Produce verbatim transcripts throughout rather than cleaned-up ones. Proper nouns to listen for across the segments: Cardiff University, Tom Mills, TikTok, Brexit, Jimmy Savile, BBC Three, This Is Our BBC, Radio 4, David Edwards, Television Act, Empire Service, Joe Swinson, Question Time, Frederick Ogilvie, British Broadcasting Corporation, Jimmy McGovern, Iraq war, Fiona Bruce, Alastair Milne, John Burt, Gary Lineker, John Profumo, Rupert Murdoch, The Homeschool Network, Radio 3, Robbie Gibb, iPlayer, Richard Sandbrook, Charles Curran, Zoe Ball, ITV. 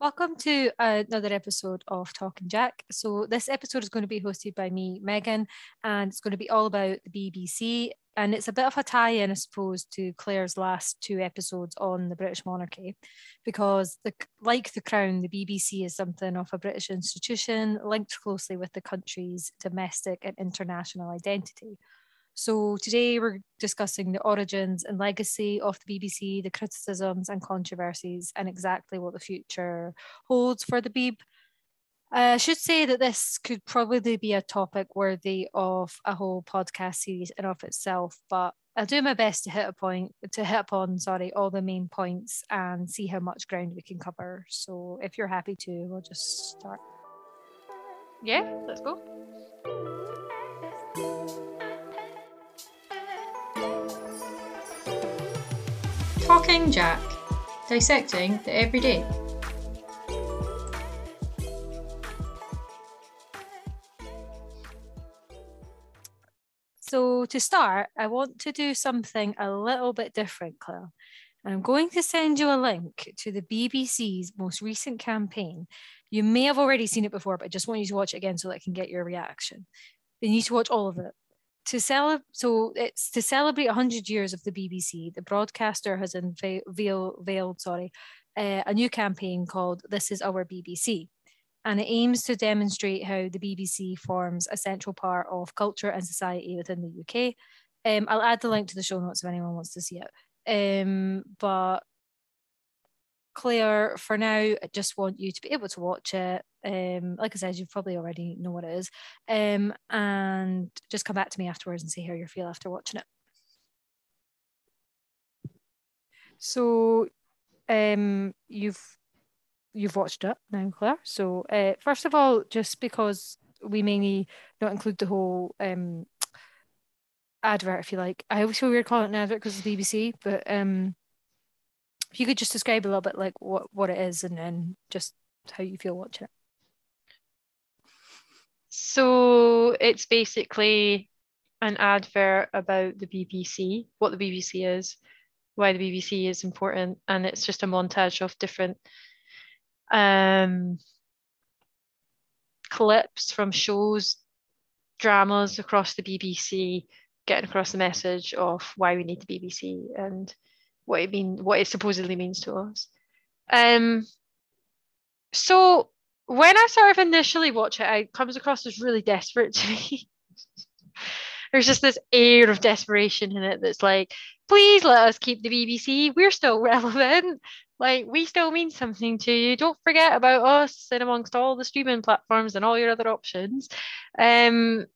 Welcome to another episode of Talking Jack. So this episode is going to be hosted by me, Megan, and it's going to be all about the B B C. And it's a bit of a tie-in, I suppose, to Claire's last two episodes on the British monarchy, because the, like the Crown, the B B C is something of a British institution linked closely with the country's domestic and international identity. So today we're discussing the origins and legacy of the B B C, the criticisms and controversies, and exactly what the future holds for the B B C. I should say that this could probably be a topic worthy of a whole podcast series in of itself, but I'll do my best to hit a point to hit upon, sorry, all the main points and see how much ground we can cover. So if you're happy to, we'll just start. Yeah, let's go. Talking Jack, dissecting the everyday. So to start, I want to do something a little bit different, Claire. And I'm going to send you a link to the B B C's most recent campaign. You may have already seen it before, but I just want you to watch it again so that I can get your reaction. You need to watch all of it. To cele- so it's to celebrate one hundred years of the B B C, the broadcaster has unveiled veiled, sorry, uh, a new campaign called This Is Our B B C, and it aims to demonstrate how the B B C forms a central part of culture and society within the U K. Um, I'll add the link to the show notes if anyone wants to see it. Um, but Claire, for now, I just want you to be able to watch it. Um, like I said, you probably already know what it is. Um, and just come back to me afterwards and see how you feel after watching it. So um, you've you've watched it now, Claire. So uh, first of all, just because we mainly not include the whole um, advert, if you like. I always feel weird calling it an advert because it's the B B C, but... Um, If you could just describe a little bit like what, what it is and then just how you feel watching it. So it's basically an advert about the B B C, what the B B C is, why the B B C is important, and it's just a montage of different um, clips from shows, dramas across the B B C, getting across the message of why we need the B B C and what it mean, what it supposedly means to us. Um, so when I sort of initially watch it, it comes across as really desperate to me. There's just this air of desperation in it that's like, please let us keep the B B C. We're still relevant. Like, we still mean something to you. Don't forget about us and amongst all the streaming platforms and all your other options. Um,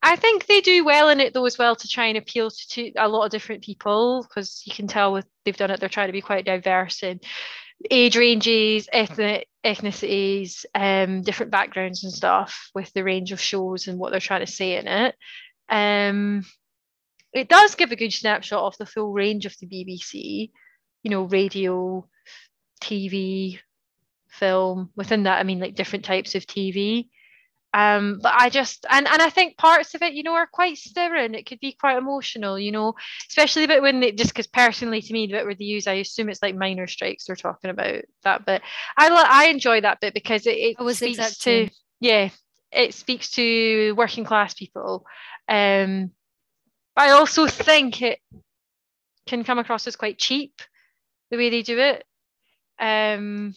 I think they do well in it, though, as well, to try and appeal to, to a lot of different people, because you can tell with they've done it, they're trying to be quite diverse in age ranges, ethnic ethnicities, um, different backgrounds and stuff, with the range of shows and what they're trying to say in it. Um, it does give a good snapshot of the full range of the B B C, you know, radio, T V, film. Within that, I mean, like different types of T V. Um, but I just, and, and I think parts of it, you know, are quite stirring. It could be quite emotional, you know, especially the bit when they, just because personally to me, the bit where they use, I assume it's like minor strikes they're talking about, that bit. I lo- I enjoy that bit because it, it oh, speaks exactly. to, yeah, it speaks to working class people. Um, I also think it can come across as quite cheap, the way they do it. Um,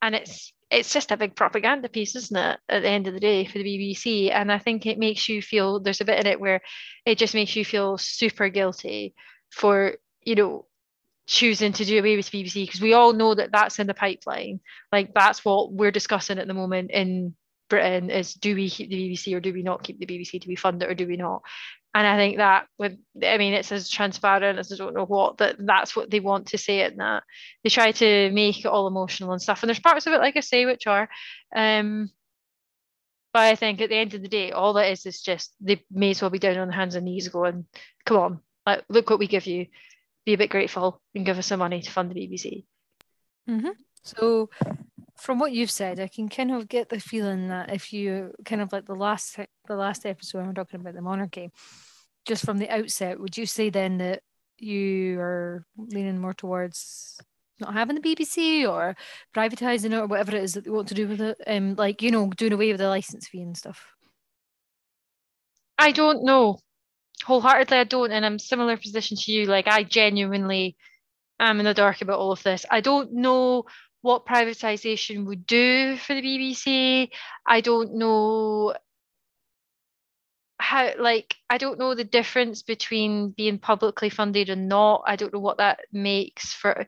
and it's, it's just a big propaganda piece, isn't it, at the end of the day for the B B C? And I think it makes you feel, there's a bit in it where it just makes you feel super guilty for, you know, choosing to do away with B B C, because we all know that that's in the pipeline. Like, that's what we're discussing at the moment in Britain, is do we keep the B B C or do we not keep the B B C? Do we fund it or do we not? And I think that with, I mean, it's as transparent as I don't know what, that that's what they want to say in that. They try to make it all emotional and stuff. And there's parts of it, like I say, which are, um, but I think at the end of the day, all that is is just, they may as well be down on their hands and knees going, come on, like, look what we give you. Be a bit grateful and give us some money to fund the B B C. Mm-hmm. So from what you've said, I can kind of get the feeling that if you kind of like the last the last episode when we're talking about the monarchy, just from the outset, would you say then that you are leaning more towards not having the B B C or privatising it or whatever it is that they want to do with it, um, like, you know, doing away with the licence fee and stuff? I don't know. Wholeheartedly, I don't, and I'm similar position to you. Like, I genuinely am in the dark about all of this. I don't know what privatisation would do for the B B C. I don't know how, like, I don't know the difference between being publicly funded and not. I don't know what that makes for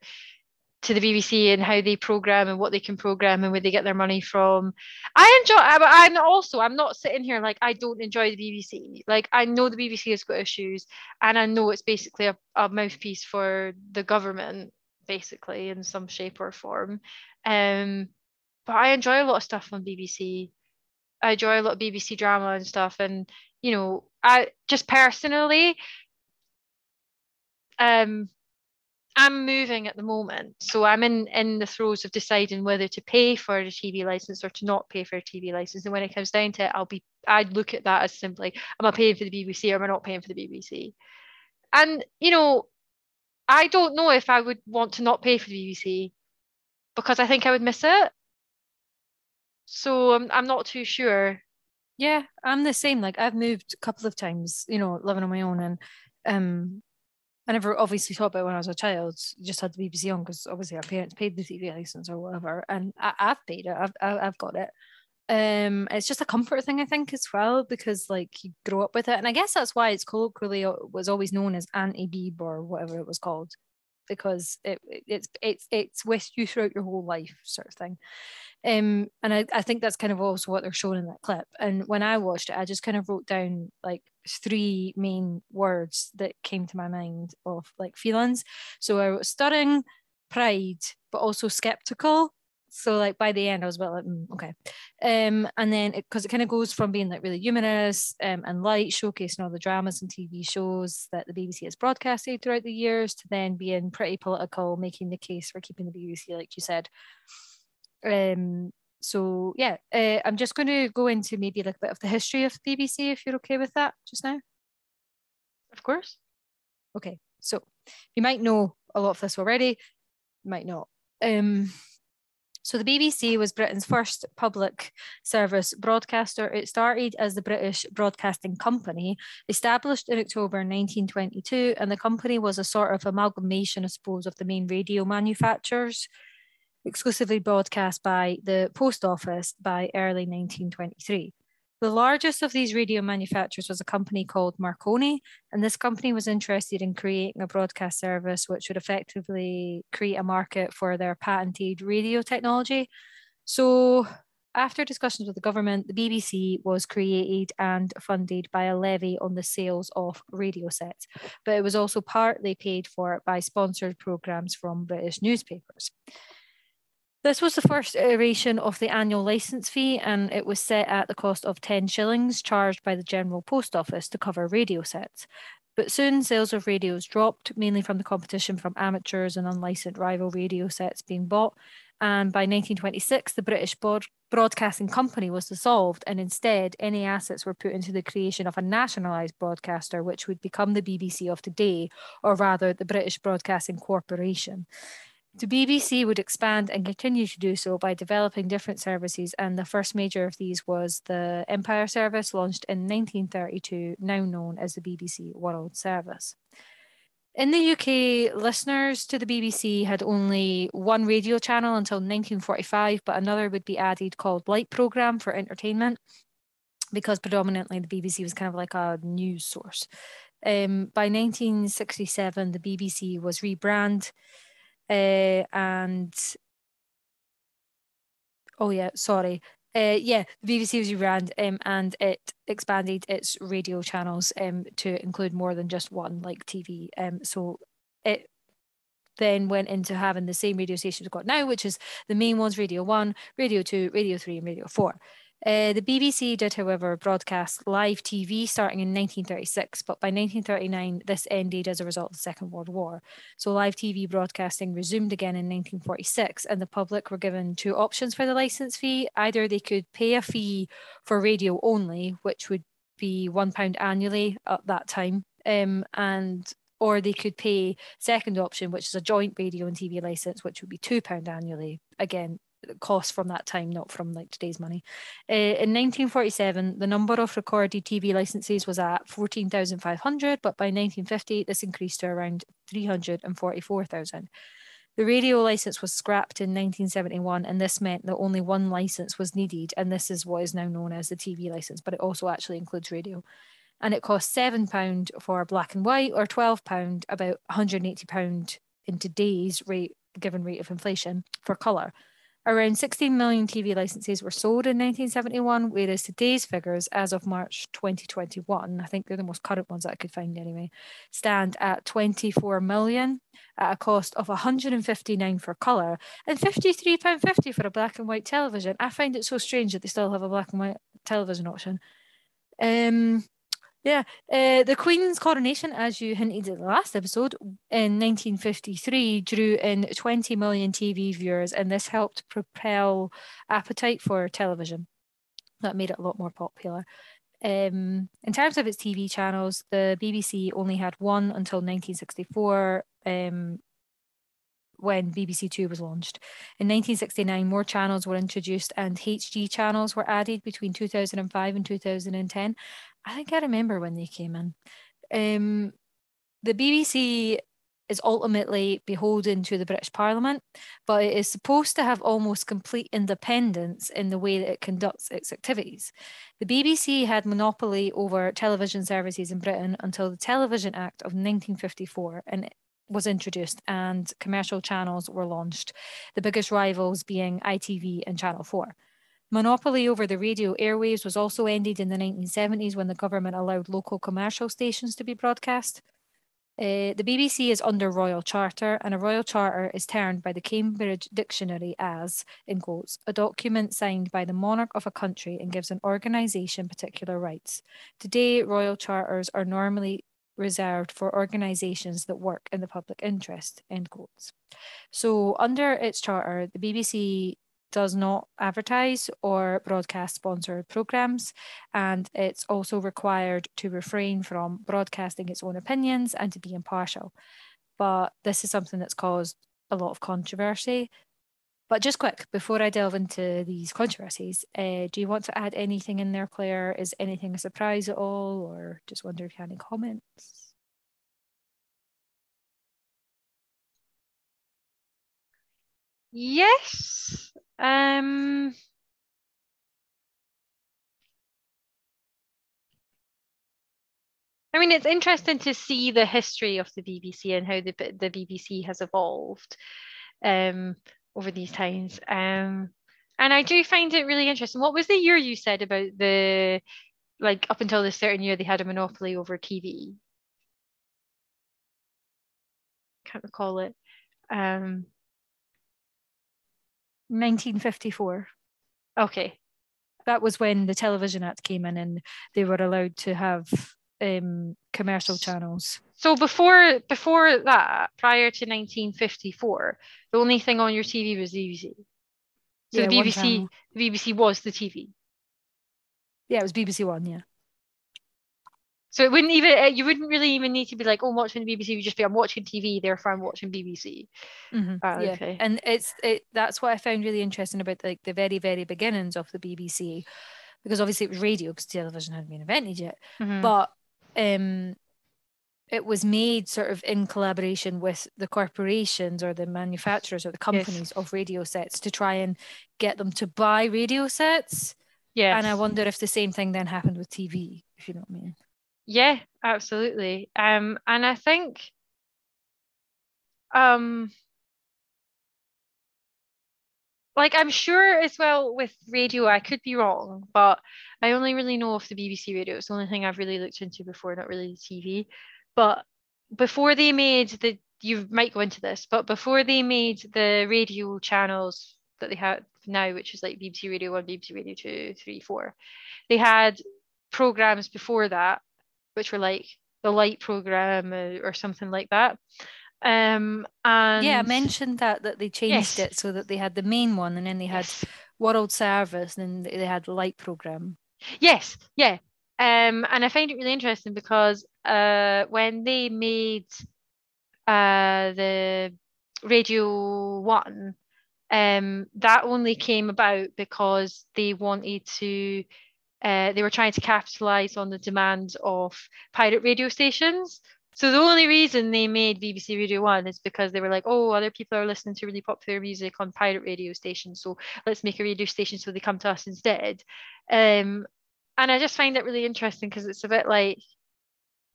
to the B B C and how they programme and what they can programme and where they get their money from. I enjoy, I'm also, I'm not sitting here like I don't enjoy the B B C. Like, I know the B B C has got issues, and I know it's basically a, a mouthpiece for the government, basically, in some shape or form. Um, but I enjoy a lot of stuff on B B C. I enjoy a lot of B B C drama and stuff. And, you know, I just personally, um, I'm moving at the moment, so I'm in, in the throes of deciding whether to pay for a T V license or to not pay for a T V license. And when it comes down to it, I'll be I'd look at that as simply, am I paying for the B B C or am I not paying for the B B C? And, you know, I don't know if I would want to not pay for the B B C, because I think I would miss it. So I'm I'm not too sure. Yeah, I'm the same. Like, I've moved a couple of times, you know, living on my own, and um. I never obviously thought about it when I was a child. You just had the B B C on because obviously our parents paid the T V license or whatever, and I, I've paid it. I've I've got it. Um, it's just a comfort thing, I think, as well, because like you grow up with it, and I guess that's why it's colloquially was always known as Auntie Beeb or whatever it was called, because it it's it's it's with you throughout your whole life, sort of thing. Um, and I I think that's kind of also what they're showing in that clip. And when I watched it, I just kind of wrote down like three main words that came to my mind of like feelings. So I was stirring, pride, but also skeptical. So like by the end I was about like, mm, okay. Um, and then because it, it kind of goes from being like really humorous um, and light, showcasing all the dramas and T V shows that the B B C has broadcasted throughout the years, to then being pretty political, making the case for keeping the B B C, like you said. Um, So, yeah, uh, I'm just going to go into maybe like a bit of the history of the B B C, if you're okay with that just now. Of course. Okay, so you might know a lot of this already, you might not. Um, so the B B C was Britain's first public service broadcaster. It started as the British Broadcasting Company, established in October nineteen twenty-two, and the company was a sort of amalgamation, I suppose, of the main radio manufacturers, exclusively broadcast by the Post Office by early nineteen twenty-three. The largest of these radio manufacturers was a company called Marconi, and this company was interested in creating a broadcast service which would effectively create a market for their patented radio technology. So after discussions with the government, the B B C was created and funded by a levy on the sales of radio sets, but it was also partly paid for by sponsored programmes from British newspapers. This was the first iteration of the annual licence fee, and it was set at the cost of ten shillings charged by the General Post Office to cover radio sets. But soon sales of radios dropped, mainly from the competition from amateurs and unlicensed rival radio sets being bought. And by nineteen twenty-six, the British Broadcasting Company was dissolved, and instead any assets were put into the creation of a nationalised broadcaster, which would become the B B C of today, or rather the British Broadcasting Corporation. The B B C would expand and continue to do so by developing different services, and the first major of these was the Empire Service, launched in nineteen thirty-two, now known as the B B C World Service. In the U K, listeners to the B B C had only one radio channel until nineteen forty-five, but another would be added called Light Programme for entertainment, because predominantly the B B C was kind of like a news source. Um, by nineteen sixty-seven, the B B C was rebranded. Uh, and oh yeah, sorry. Uh, yeah, the B B C was rebranded, um, and it expanded its radio channels um, to include more than just one, like T V. Um, so it then went into having the same radio stations we've got now, which is the main ones: Radio one, Radio two, Radio three, and Radio four. Uh, the B B C did, however, broadcast live T V starting in nineteen thirty-six, but by nineteen thirty-nine this ended as a result of the Second World War. So live T V broadcasting resumed again in nineteen forty-six, and the public were given two options for the licence fee. Either they could pay a fee for radio only, which would be one pound annually at that time, um, and or they could pay second option, which is a joint radio and T V licence, which would be two pounds annually. Again, cost from that time, not from like today's money. Uh, in nineteen forty-seven, the number of recorded T V licences was at fourteen thousand five hundred, but by nineteen fifty, this increased to around three hundred forty-four thousand. The radio licence was scrapped in nineteen seventy-one, and this meant that only one licence was needed, and this is what is now known as the T V licence, but it also actually includes radio. And it cost seven pounds for black and white, or twelve pounds, about one hundred eighty pounds in today's rate, given rate of inflation, for colour. Around sixteen million T V licences were sold in nineteen seventy-one, whereas today's figures, as of March twenty twenty-one, I think they're the most current ones that I could find anyway, stand at twenty-four million at a cost of one hundred fifty-nine pounds for colour and fifty-three pounds fifty for a black and white television. I find it so strange that they still have a black and white television option. Um... Yeah, uh, the Queen's coronation, as you hinted in the last episode, in nineteen fifty-three drew in twenty million T V viewers, and this helped propel appetite for television. That made it a lot more popular. Um, in terms of its T V channels, the B B C only had one until nineteen sixty-four, um, when B B C Two was launched. In nineteen sixty-nine, more channels were introduced and H D channels were added between two thousand five and two thousand ten. I think I remember when they came in. Um, the B B C is ultimately beholden to the British Parliament, but it is supposed to have almost complete independence in the way that it conducts its activities. The B B C had monopoly over television services in Britain until the Television Act of nineteen fifty-four, and it was introduced and commercial channels were launched, the biggest rivals being I T V and Channel four. Monopoly over the radio airwaves was also ended in the nineteen seventies when the government allowed local commercial stations to be broadcast. Uh, the B B C is under Royal Charter, and a Royal Charter is termed by the Cambridge Dictionary as, in quotes, a document signed by the monarch of a country and gives an organisation particular rights. Today, Royal Charters are normally reserved for organisations that work in the public interest, end quotes. So under its charter, the B B C does not advertise or broadcast sponsored programmes, and it's also required to refrain from broadcasting its own opinions and to be impartial. But this is something that's caused a lot of controversy. But just quick, before I delve into these controversies, uh, do you want to add anything in there, Claire? Is anything a surprise at all, or just wonder if you had any comments? Yes. Um, I mean, it's interesting to see the history of the B B C and how the the B B C has evolved um, over these times. Um, and I do find it really interesting. What was the year you said about the, like, up until this certain year they had a monopoly over T V? Can't recall it. Um, nineteen fifty-four. Okay. That was when the Television Act came in and they were allowed to have um, commercial channels. So before before that, prior to nineteen fifty-four, the only thing on your T V was the B B C. So yeah, the B B C the B B C was the T V. Yeah, it was B B C One, yeah. So it wouldn't even, you wouldn't really even need to be like, oh, I'm watching the B B C. You just be, I'm watching T V, therefore I'm watching B B C. Mm-hmm. Oh, yeah. Okay. And it's it, that's what I found really interesting about like the very, very beginnings of the B B C, because obviously it was radio because television hadn't been invented yet. Mm-hmm. But um, it was made sort of in collaboration with the corporations or the manufacturers or the companies yes. of radio sets to try and get them to buy radio sets. Yeah. And I wonder if the same thing then happened with T V, if you know what I mean. Yeah, absolutely. Um, and I think um, like I'm sure as well with radio, I could be wrong, but I only really know of the B B C radio. It's the only thing I've really looked into before, not really the T V. But before they made the, you might go into this, but before they made the radio channels that they have now, which is like B B C Radio one, B B C Radio two, three, four, they had programmes before that, which were like the Light Programme or something like that. Um, and yeah, I mentioned that that they changed yes. it so that they had the main one, and then they had yes. World Service, and then they had the Light Programme. Yes, yeah. Um, and I find it really interesting because uh, when they made uh, the Radio one, um, that only came about because they wanted to, uh, they were trying to capitalise on the demand of pirate radio stations. So the only reason they made B B C Radio one is because they were like, oh, other people are listening to really popular music on pirate radio stations, so let's make a radio station so they come to us instead. Um, and I just find it really interesting because it's a bit like,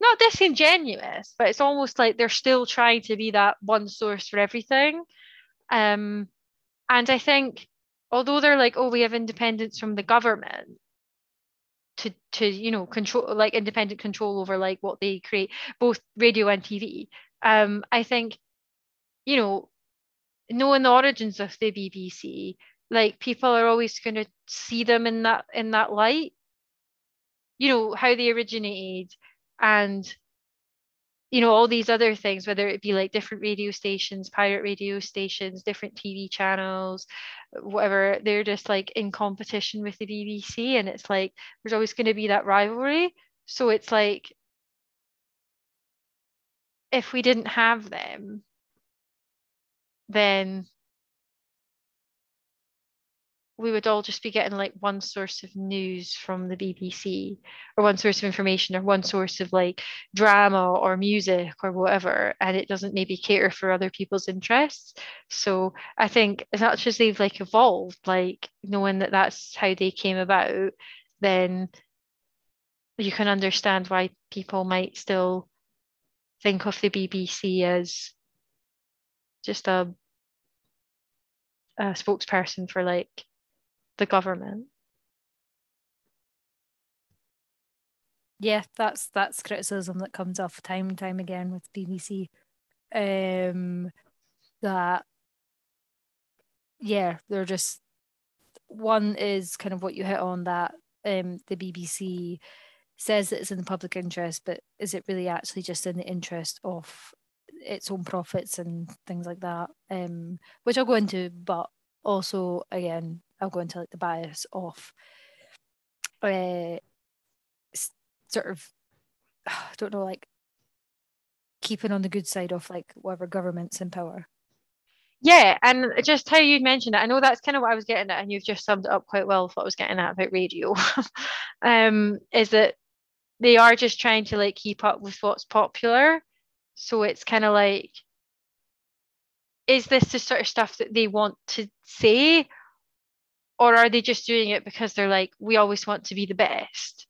not disingenuous, but it's almost like they're still trying to be that one source for everything. Um, and I think, although they're like, oh, we have independence from the government, to to you know control, like independent control over like what they create, both radio and T V, um I think, you know, knowing the origins of the B B C, like people are always going to see them in that in that light, you know, how they originated, and you know, all these other things, whether it be like different radio stations, pirate radio stations, different T V channels, whatever, they're just like in competition with the B B C, and it's like there's always going to be that rivalry. So it's like, if we didn't have them, then we would all just be getting like one source of news from the B B C, or one source of information, or one source of like drama or music or whatever, and it doesn't maybe cater for other people's interests. So I think as much as they've like evolved, like knowing that that's how they came about, then you can understand why people might still think of the B B C as just a, a spokesperson for like the government. Yeah, that's that's criticism that comes up time and time again with B B C. Um, that yeah, they're just, one is kind of what you hit on, that um, the B B C says that it's in the public interest, but is it really actually just in the interest of its own profits and things like that? Um, which I'll go into, but also again, I'll go into like the bias of uh, sort of, I don't know, like keeping on the good side of like whatever government's in power. Yeah, and just how you mentioned that, I know that's kind of what I was getting at, and you've just summed it up quite well with what I was getting at about radio, um, is that they are just trying to like keep up with what's popular. So it's kind of like, is this the sort of stuff that they want to say? Or are they just doing it because they're like, we always want to be the best?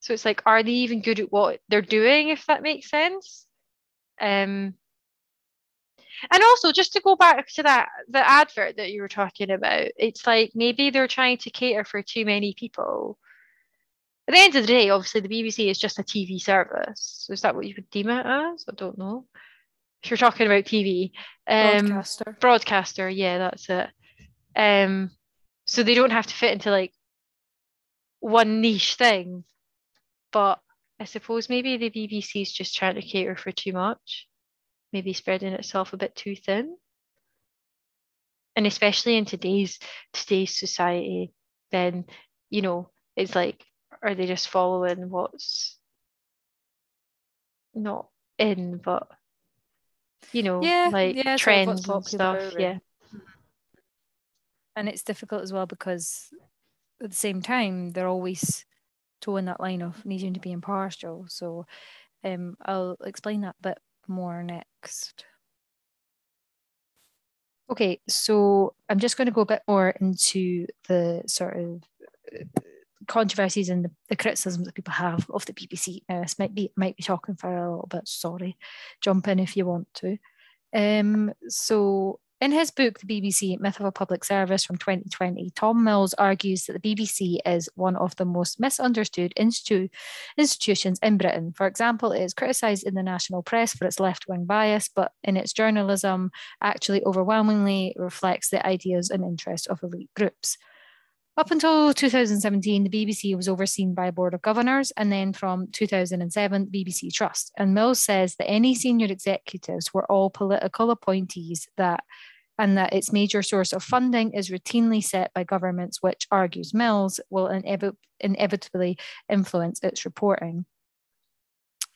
So it's like, are they even good at what they're doing, if that makes sense? Um, and also, just to go back to that, the advert that you were talking about, it's like, maybe they're trying to cater for too many people. At the end of the day, obviously, the B B C is just a T V service. So is that what you would deem it as? I don't know. If you're talking about T V. Um, broadcaster. Broadcaster, yeah, that's it. Um, So they don't have to fit into like one niche thing. But I suppose maybe the B B C is just trying to cater for too much, maybe spreading itself a bit too thin. And especially in today's today's society, then, you know, it's like, are they just following what's not in, but, you know, yeah, like yeah, trends and stuff, yeah. And it's difficult as well because at the same time, they're always toeing that line of needing to be impartial. So um, I'll explain that a bit more next. Okay, so I'm just going to go a bit more into the sort of controversies and the, the criticisms that people have of the B B C. Now, this might be, might be talking for a little bit, sorry. Jump in if you want to. Um, so... In his book, The B B C, Myth of a Public Service, from twenty twenty, Tom Mills argues that the B B C is one of the most misunderstood institu- institutions in Britain. For example, it is criticised in the national press for its left-wing bias, but in its journalism, actually overwhelmingly reflects the ideas and interests of elite groups. Up until two thousand seventeen, the B B C was overseen by a board of governors, and then from two thousand seven, B B C Trust. And Mills says that any senior executives were all political appointees that and that its major source of funding is routinely set by governments, which, argues Mills, will inev- inevitably influence its reporting.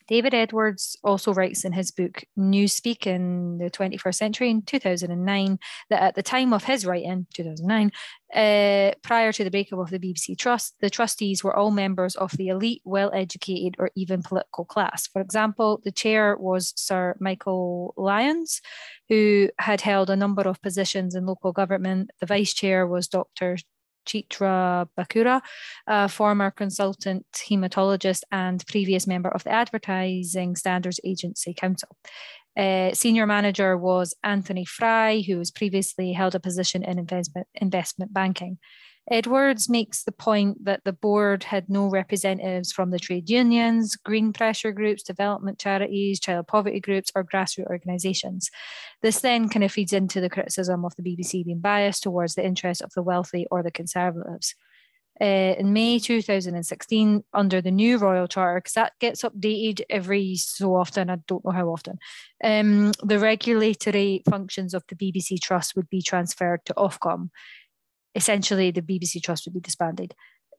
David Edwards also writes in his book Newspeak in the twenty-first century in two thousand nine that at the time of his writing, two thousand nine, uh, prior to the breakup of the B B C Trust, the trustees were all members of the elite, well-educated or even political class. For example, the chair was Sir Michael Lyons, who had held a number of positions in local government. The vice chair was Doctor Chitra Bakura, a former consultant haematologist and previous member of the Advertising Standards Agency Council. Uh, senior manager was Anthony Fry, who has previously held a position in investment, investment banking. Edwards makes the point that the board had no representatives from the trade unions, green pressure groups, development charities, child poverty groups, or grassroots organisations. This then kind of feeds into the criticism of the B B C being biased towards the interests of the wealthy or the conservatives. Uh, in May two thousand sixteen, under the new Royal Charter, because that gets updated every so often, I don't know how often, um, the regulatory functions of the B B C Trust would be transferred to Ofcom. Essentially, the B B C Trust would be disbanded.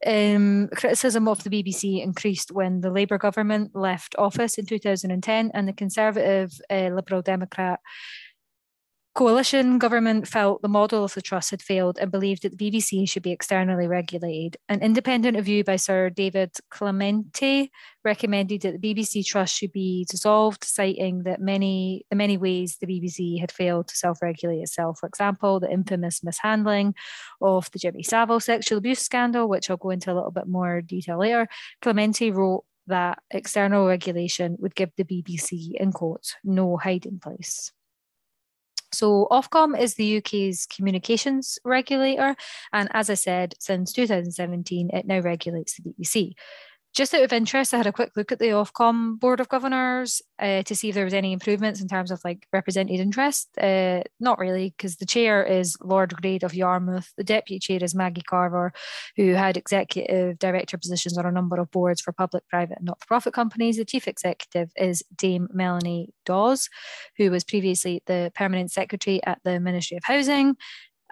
Um, criticism of the B B C increased when the Labour government left office in two thousand ten and the Conservative uh, Liberal Democrat coalition government felt the model of the Trust had failed and believed that the B B C should be externally regulated. An independent review by Sir David Clemente recommended that the B B C Trust should be dissolved, citing that many, the many ways the B B C had failed to self-regulate itself. For example, the infamous mishandling of the Jimmy Savile sexual abuse scandal, which I'll go into a little bit more detail later. Clemente wrote that external regulation would give the B B C, in quotes, no hiding place. So Ofcom is the U K's communications regulator, and as I said, since two thousand seventeen, it now regulates the B B C. Just out of interest, I had a quick look at the Ofcom Board of Governors uh, to see if there was any improvements in terms of like represented interest. Uh, not really, because the chair is Lord Grade of Yarmouth, the deputy chair is Maggie Carver, who had executive director positions on a number of boards for public, private and not-for-profit companies. The chief executive is Dame Melanie Dawes, who was previously the permanent secretary at the Ministry of Housing.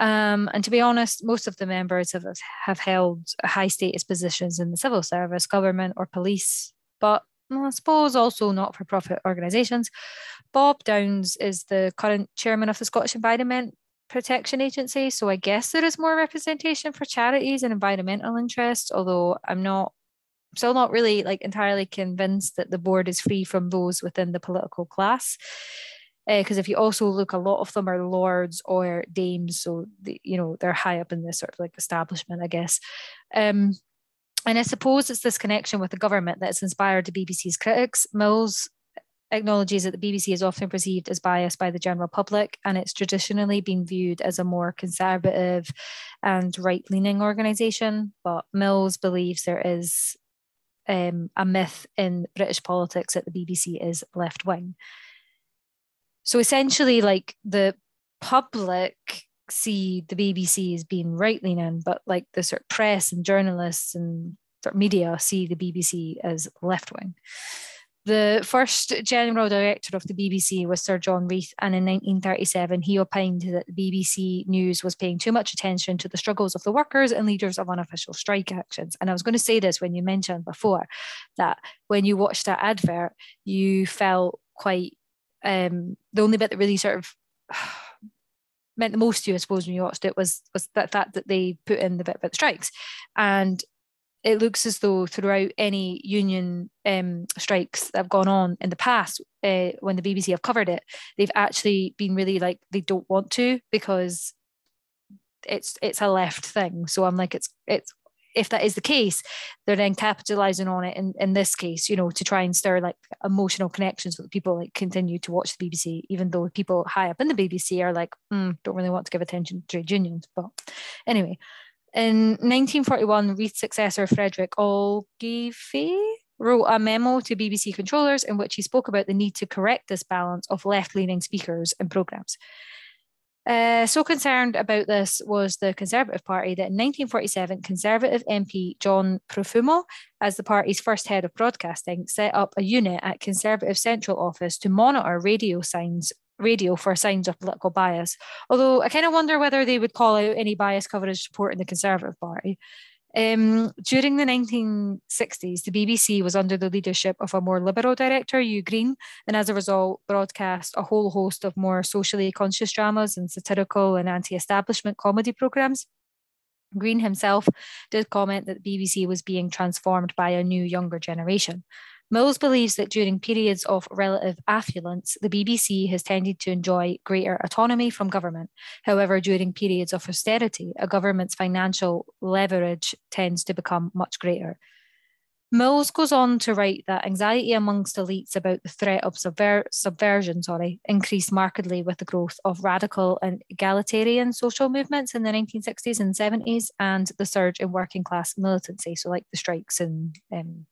Um, and to be honest, most of the members have, have held high status positions in the civil service, government or police, but well, I suppose also not-for-profit organisations. Bob Downes is the current chairman of the Scottish Environment Protection Agency, so I guess there is more representation for charities and environmental interests, although I'm not still not really like entirely convinced that the board is free from those within the political class. Because uh, if you also look, a lot of them are lords or dames, so the, you know they're high up in this sort of like establishment, I guess. Um, and I suppose it's this connection with the government that's inspired the B B C's critics. Mills acknowledges that the B B C is often perceived as biased by the general public, and it's traditionally been viewed as a more conservative and right-leaning organisation. But Mills believes there is um, a myth in British politics that the B B C is left-wing. So essentially, like, the public see the B B C as being right-leaning, but like the sort of press and journalists and sort of media see the B B C as left-wing. The first general director of the B B C was Sir John Reith, and in nineteen thirty-seven he opined that the B B C News was paying too much attention to the struggles of the workers and leaders of unofficial strike actions. And I was going to say this when you mentioned before, that when you watched that advert, you felt quite... Um, the only bit that really sort of meant the most to you, I suppose, when you watched it was was that fact that they put in the bit about the strikes. And it looks as though throughout any union um, strikes that have gone on in the past, uh, when the B B C have covered it, they've actually been really like, they don't want to, because it's it's a left thing. So I'm like, it's it's if that is the case, they're then capitalising on it in, in this case, you know, to try and stir like emotional connections so that people like continue to watch the B B C, even though people high up in the B B C are like, mm, don't really want to give attention to trade unions. But anyway, in nineteen forty-one, Reith's successor, Frederick Ogilvie, wrote a memo to B B C controllers in which he spoke about the need to correct this balance of left-leaning speakers and programmes. Uh, so concerned about this was the Conservative Party that in nineteen forty-seven, Conservative M P John Profumo, as the party's first head of broadcasting, set up a unit at Conservative Central Office to monitor radio signs radio for signs of political bias. Although I kind of wonder whether they would call out any bias coverage support in the Conservative Party. Um, during the nineteen sixties, the B B C was under the leadership of a more liberal director, Hugh Green, and as a result, broadcast a whole host of more socially conscious dramas and satirical and anti-establishment comedy programmes. Green himself did comment that the B B C was being transformed by a new, younger generation. Mills believes that during periods of relative affluence, the B B C has tended to enjoy greater autonomy from government. However, during periods of austerity, a government's financial leverage tends to become much greater. Mills goes on to write that anxiety amongst elites about the threat of subver- subversion sorry, increased markedly with the growth of radical and egalitarian social movements in the nineteen sixties and seventies, and the surge in working class militancy, so like the strikes and... Um,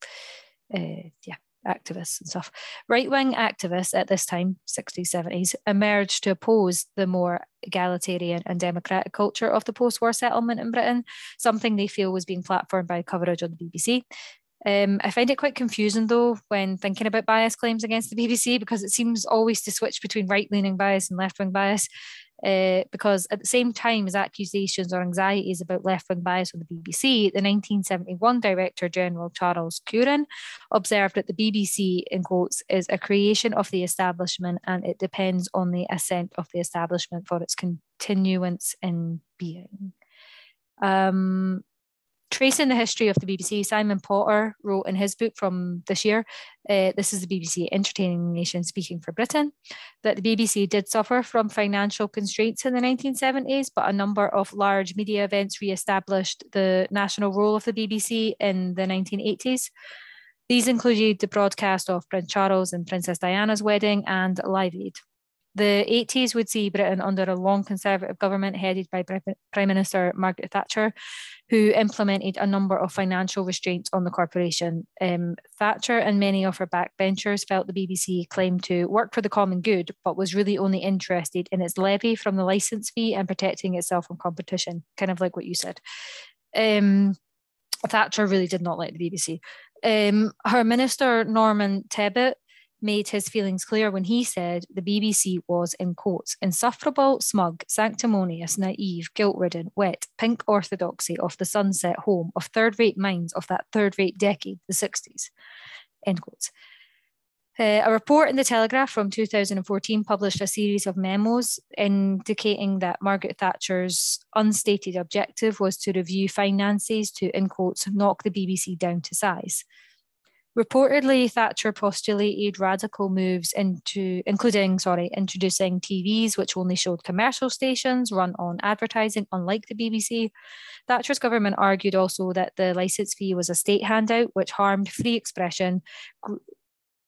Uh, yeah, activists and stuff. Right-wing activists at this time, sixties, seventies, emerged to oppose the more egalitarian and democratic culture of the post-war settlement in Britain, something they feel was being platformed by coverage on the B B C. Um, I find it quite confusing, though, when thinking about bias claims against the B B C, because it seems always to switch between right-leaning bias and left-wing bias, uh, because at the same time as accusations or anxieties about left-wing bias on the B B C, the nineteen seventy-one Director General Charles Curran observed that the B B C, in quotes, is a creation of the establishment and it depends on the assent of the establishment for its continuance in being. Um... Tracing the history of the B B C, Simon Potter wrote in his book from this year, uh, This Is the B B C, Entertaining Nation Speaking for Britain, that the B B C did suffer from financial constraints in the nineteen seventies, but a number of large media events re-established the national role of the B B C in the nineteen eighties. These included the broadcast of Prince Charles and Princess Diana's wedding and Live Aid. The eighties would see Britain under a long Conservative government headed by Prime Minister Margaret Thatcher, who implemented a number of financial restraints on the corporation. Um, Thatcher and many of her backbenchers felt the B B C claimed to work for the common good, but was really only interested in its levy from the licence fee and protecting itself from competition, kind of like what you said. Um, Thatcher really did not like the B B C. Um, her minister, Norman Tebbit, made his feelings clear when he said the B B C was, in quotes, insufferable, smug, sanctimonious, naive, guilt-ridden, wet, pink orthodoxy of the sunset home of third-rate minds of that third-rate decade, the sixties, end quotes. Uh, a report in The Telegraph from two thousand fourteen published a series of memos indicating that Margaret Thatcher's unstated objective was to review finances to, in quotes, knock the B B C down to size. Reportedly, Thatcher postulated radical moves into, including, sorry, introducing T Vs which only showed commercial stations run on advertising, unlike the B B C. Thatcher's government argued also that the licence fee was a state handout which harmed free expression.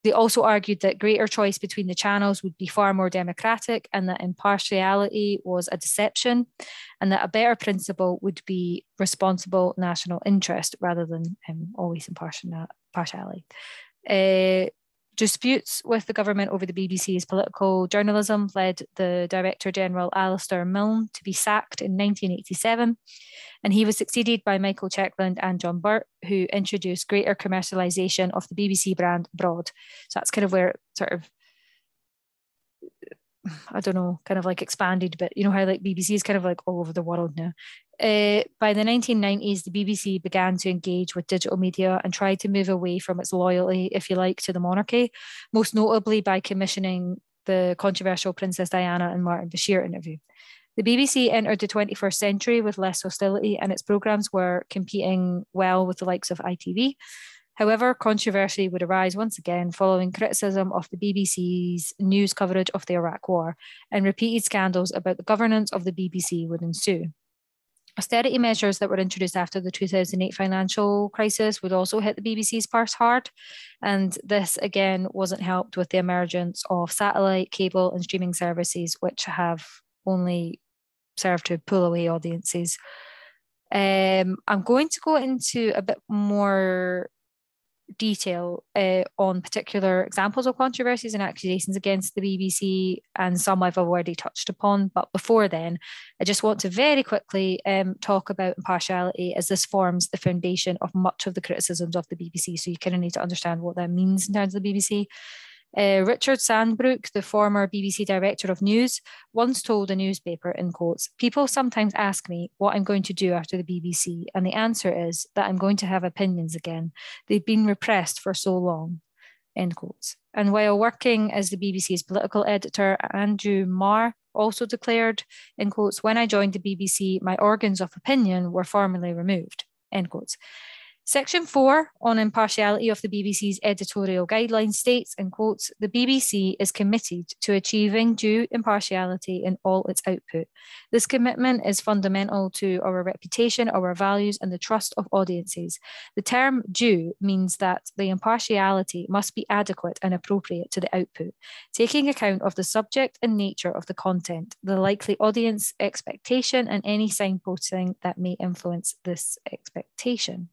They also argued that greater choice between the channels would be far more democratic and that impartiality was a deception and that a better principle would be responsible national interest rather than um, always impartiality. Uh, disputes with the government over the B B C's political journalism led the Director General Alastair Milne to be sacked in nineteen eighty-seven, and he was succeeded by Michael Checkland and John Burt, who introduced greater commercialisation of the B B C brand abroad. So that's kind of where it sort of, I don't know, kind of like expanded, but you know how like B B C is kind of like all over the world now. Uh, by the nineteen nineties, the B B C began to engage with digital media and tried to move away from its loyalty, if you like, to the monarchy, most notably by commissioning the controversial Princess Diana and Martin Bashir interview. The B B C entered the twenty-first century with less hostility and its programmes were competing well with the likes of I T V. However, controversy would arise once again following criticism of the B B C's news coverage of the Iraq war, and repeated scandals about the governance of the B B C would ensue. Austerity measures that were introduced after the two thousand eight financial crisis would also hit the B B C's purse hard, and this again wasn't helped with the emergence of satellite, cable and streaming services which have only served to pull away audiences. Um, I'm going to go into a bit more detail uh, on particular examples of controversies and accusations against the B B C, and some I've already touched upon, but before then I just want to very quickly um, talk about impartiality, as this forms the foundation of much of the criticisms of the B B C, so you kind of need to understand what that means in terms of the B B C. Uh, Richard Sandbrook, the former B B C director of news, once told a newspaper, in quotes, "People sometimes ask me what I'm going to do after the B B C, and the answer is that I'm going to have opinions again. They've been repressed for so long," end quotes. And while working as the B B C's political editor, Andrew Marr also declared, in quotes, "When I joined the B B C, my organs of opinion were formally removed," end quotes. Section four on impartiality of the B B C's editorial guidelines states, in quotes, "The B B C is committed to achieving due impartiality in all its output. This commitment is fundamental to our reputation, our values, and the trust of audiences. The term due means that the impartiality must be adequate and appropriate to the output, taking account of the subject and nature of the content, the likely audience expectation, and any signposting that may influence this expectation."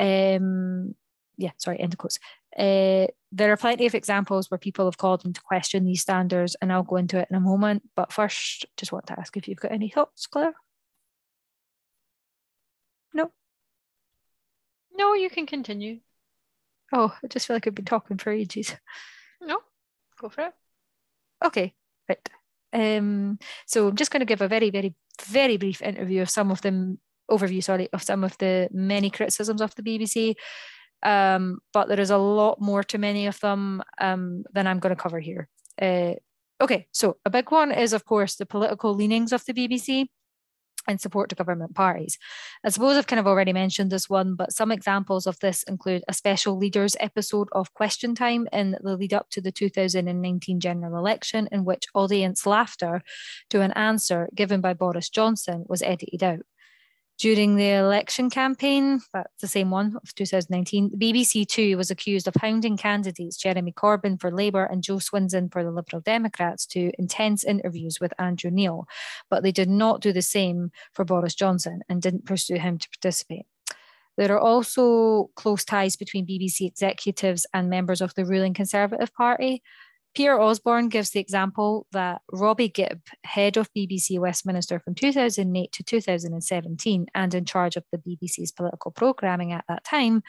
Um, yeah, sorry, end of quotes. Uh, there are plenty of examples where people have called into question these standards, and I'll go into it in a moment. But first, just want to ask if you've got any thoughts, Claire? No? No, you can continue. Oh, I just feel like I've been talking for ages. No, go for it. Okay, right. Um, so I'm just going to give a very, very, very brief interview of some of them. Overview, sorry, of some of the many criticisms of the B B C, um, but there is a lot more to many of them um, than I'm going to cover here. Uh, okay, so a big one is, of course, the political leanings of the B B C and support to government parties. I suppose I've kind of already mentioned this one, but some examples of this include a special leaders episode of Question Time in the lead up to the two thousand nineteen general election, in which audience laughter to an answer given by Boris Johnson was edited out. During the election campaign, that's the same one of two thousand nineteen, B B C Two was accused of hounding candidates Jeremy Corbyn for Labour and Joe Swinson for the Liberal Democrats to intense interviews with Andrew Neil, but they did not do the same for Boris Johnson and didn't pursue him to participate. There are also close ties between B B C executives and members of the ruling Conservative Party. Pierre Osborne gives the example that Robbie Gibb, head of B B C Westminster from two thousand eight to two thousand seventeen and in charge of the B B C's political programming at that time,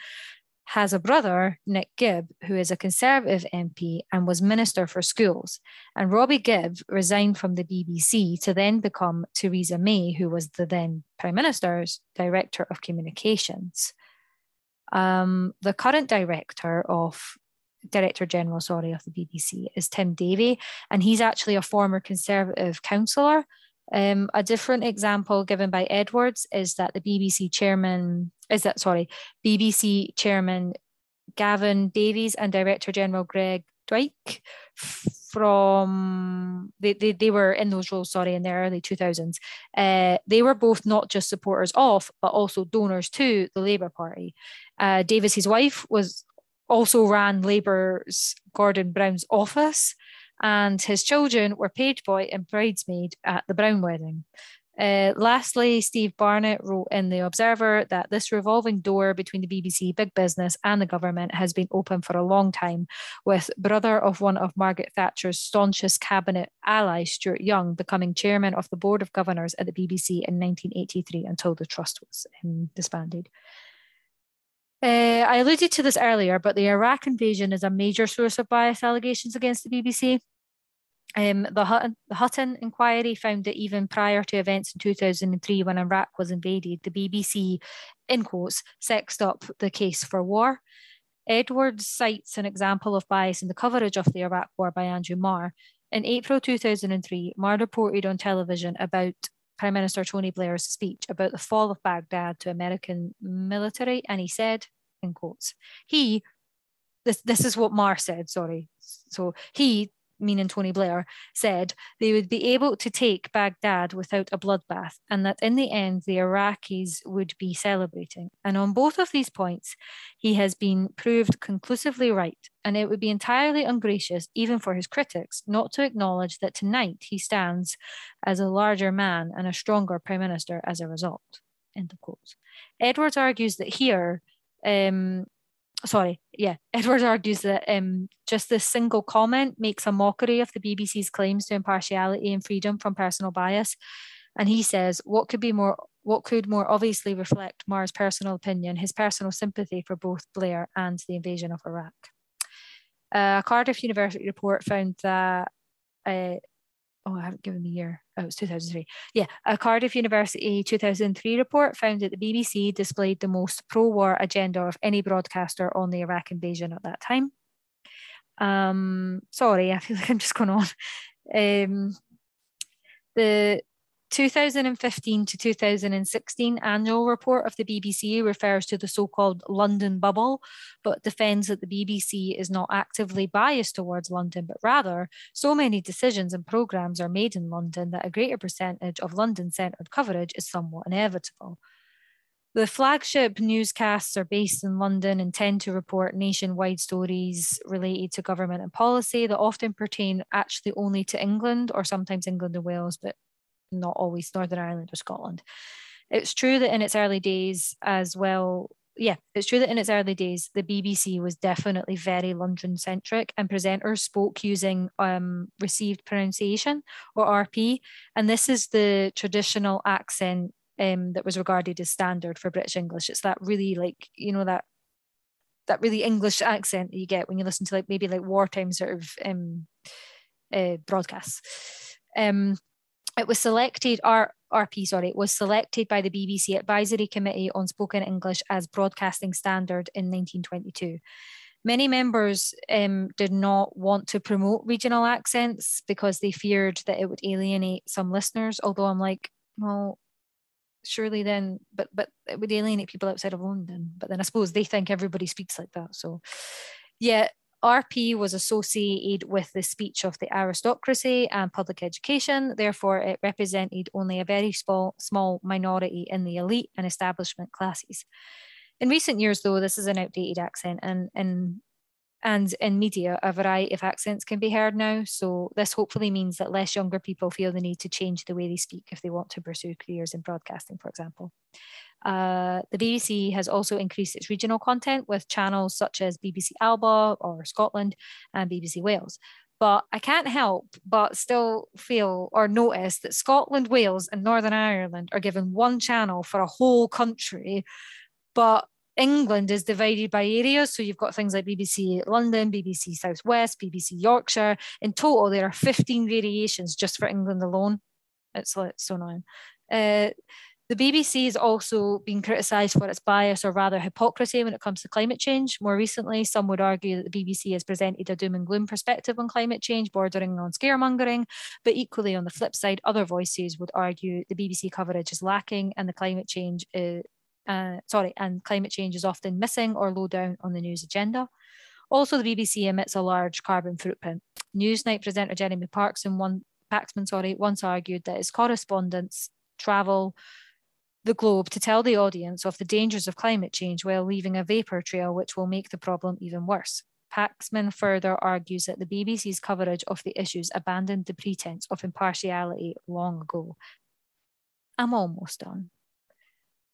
has a brother, Nick Gibb, who is a Conservative M P and was Minister for Schools. And Robbie Gibb resigned from the B B C to then become Theresa May, who was the then Prime Minister's Director of Communications. Um, the current director of Director General, sorry, of the B B C is Tim Davie, and he's actually a former Conservative councillor. Um, a different example given by Edwards is that the BBC chairman is that sorry, BBC chairman Gavin Davies and Director General Greg Dwight from they, they, they were in those roles, sorry, in the early two thousands. Uh, they were both not just supporters of, but also donors to the Labour Party. Uh, Davies's wife was also ran Labour's Gordon Brown's office, and his children were page boy and bridesmaid at the Brown wedding. Uh, lastly, Steve Barnett wrote in The Observer that this revolving door between the B B C, big business and the government has been open for a long time, with brother of one of Margaret Thatcher's staunchest cabinet allies, Stuart Young, becoming chairman of the board of governors at the B B C in nineteen eighty-three until the trust was um, disbanded. Uh, I alluded to this earlier, but the Iraq invasion is a major source of bias allegations against the B B C. Um, the, Hutton, the Hutton inquiry found that even prior to events in two thousand three, when Iraq was invaded, the B B C, in quotes, sexed up the case for war. Edwards cites an example of bias in the coverage of the Iraq war by Andrew Marr. In April two thousand three, Marr reported on television about Prime Minister Tony Blair's speech about the fall of Baghdad to American military, and he said, in quotes, he, this, this is what Marr said, sorry, so he, meaning Tony Blair, said they would be able to take Baghdad without a bloodbath, and that in the end the Iraqis would be celebrating. And on both of these points, he has been proved conclusively right, and it would be entirely ungracious, even for his critics, not to acknowledge that tonight he stands as a larger man and a stronger Prime Minister as a result. End of quotes. Edwards argues that here, um, sorry, yeah, Edwards argues that um, just this single comment makes a mockery of the B B C's claims to impartiality and freedom from personal bias. And he says, what could be more, what could more obviously reflect Marr's personal opinion, his personal sympathy for both Blair and the invasion of Iraq? Uh, a Cardiff University report found that, uh, oh, I haven't given the year. Oh, it's two thousand three. Yeah, a Cardiff University two thousand three report found that the B B C displayed the most pro-war agenda of any broadcaster on the Iraq invasion at that time. Um, sorry, I feel like I'm just going on. Um, the two thousand fifteen to two thousand sixteen annual report of the B B C refers to the so-called London bubble, but defends that the B B C is not actively biased towards London, but rather so many decisions and programmes are made in London that a greater percentage of London-centred coverage is somewhat inevitable. The flagship newscasts are based in London and tend to report nationwide stories related to government and policy that often pertain actually only to England, or sometimes England and Wales, but not always Northern Ireland or Scotland. It's true that in its early days as well, yeah, it's true that in its early days, the B B C was definitely very London-centric, and presenters spoke using um, received pronunciation, or R P, and this is the traditional accent um, that was regarded as standard for British English. It's that really, like, you know, that that really English accent that you get when you listen to, like, maybe like wartime sort of um, uh, broadcasts. Um, It was selected, R P, sorry, it was selected by the B B C Advisory Committee on Spoken English as broadcasting standard in nineteen twenty-two. Many members um, did not want to promote regional accents because they feared that it would alienate some listeners, although I'm like, well, surely then, but, but it would alienate people outside of London. But then I suppose they think everybody speaks like that, so yeah. R P was associated with the speech of the aristocracy and public education, therefore it represented only a very small, small minority in the elite and establishment classes. In recent years though, this is an outdated accent, and, and, and in media a variety of accents can be heard now, so this hopefully means that less younger people feel the need to change the way they speak if they want to pursue careers in broadcasting, for example. Uh, the B B C has also increased its regional content with channels such as B B C Alba or Scotland and B B C Wales. But I can't help but still feel or notice that Scotland, Wales and Northern Ireland are given one channel for a whole country, but England is divided by areas. So you've got things like B B C London, B B C South West, B B C Yorkshire. In total, there are fifteen variations just for England alone. It's, it's so annoying. Uh, The B B C has also been criticised for its bias, or rather hypocrisy, when it comes to climate change. More recently, some would argue that the B B C has presented a doom and gloom perspective on climate change, bordering on scaremongering. But equally, on the flip side, other voices would argue the B B C coverage is lacking, and the climate change, is, uh, sorry, and climate change is often missing or low down on the news agenda. Also, the B B C emits a large carbon footprint. Newsnight presenter Jeremy Paxman, one, Paxman, sorry, once argued that his correspondents travel the globe to tell the audience of the dangers of climate change while leaving a vapour trail which will make the problem even worse. Paxman further argues that the B B C's coverage of the issues abandoned the pretense of impartiality long ago. I'm almost done.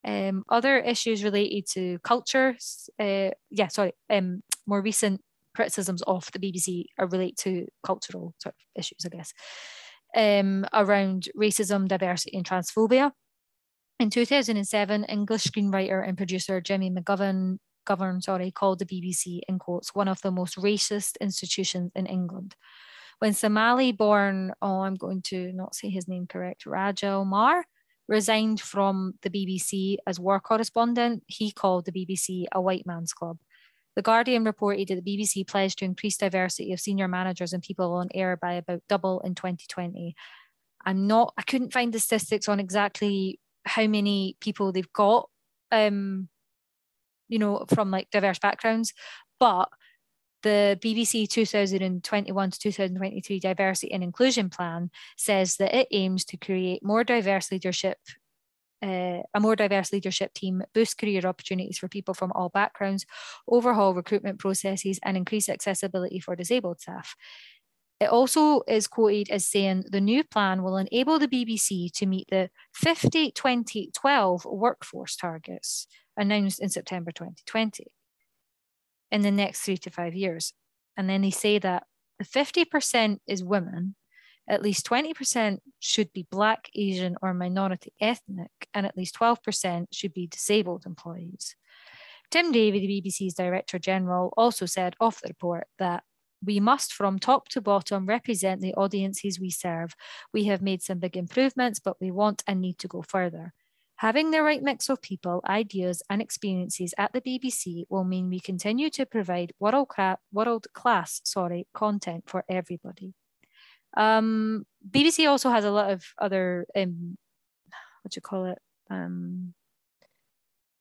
Um, other issues related to culture, uh, yeah, sorry, um, more recent criticisms of the B B C are related to cultural sort of issues, I guess, um, around racism, diversity and transphobia. In two thousand seven, English screenwriter and producer Jimmy McGovern Govern, sorry, called the B B C, in quotes, one of the most racist institutions in England. When Somali-born, oh, I'm going to not say his name correct, Royal Charter, resigned from the B B C as war correspondent, he called the B B C a white man's club. The Guardian reported that the B B C pledged to increase diversity of senior managers and people on air by about double in twenty twenty. I'm not, I couldn't find the statistics on exactly how many people they've got, um, you know, from like diverse backgrounds, but the B B C two thousand twenty-one to two thousand twenty-three Diversity and Inclusion Plan says that it aims to create more diverse leadership, uh, a more diverse leadership team, boost career opportunities for people from all backgrounds, overhaul recruitment processes, and increase accessibility for disabled staff. It also is quoted as saying the new plan will enable the B B C to meet the fifty twenty twelve workforce targets announced in September twenty twenty in the next three to five years. And then they say that the fifty percent is women, at least twenty percent should be Black, Asian or minority ethnic, and at least twelve percent should be disabled employees. Tim Davie, the B B C's Director General, also said off the report that We must, from top to bottom, represent the audiences we serve. We have made some big improvements, but we want and need to go further. Having the right mix of people, ideas and experiences at the B B C will mean we continue to provide world-class, world-class, sorry, content for everybody. Um, B B C also has a lot of other, um, what do you call it? Um,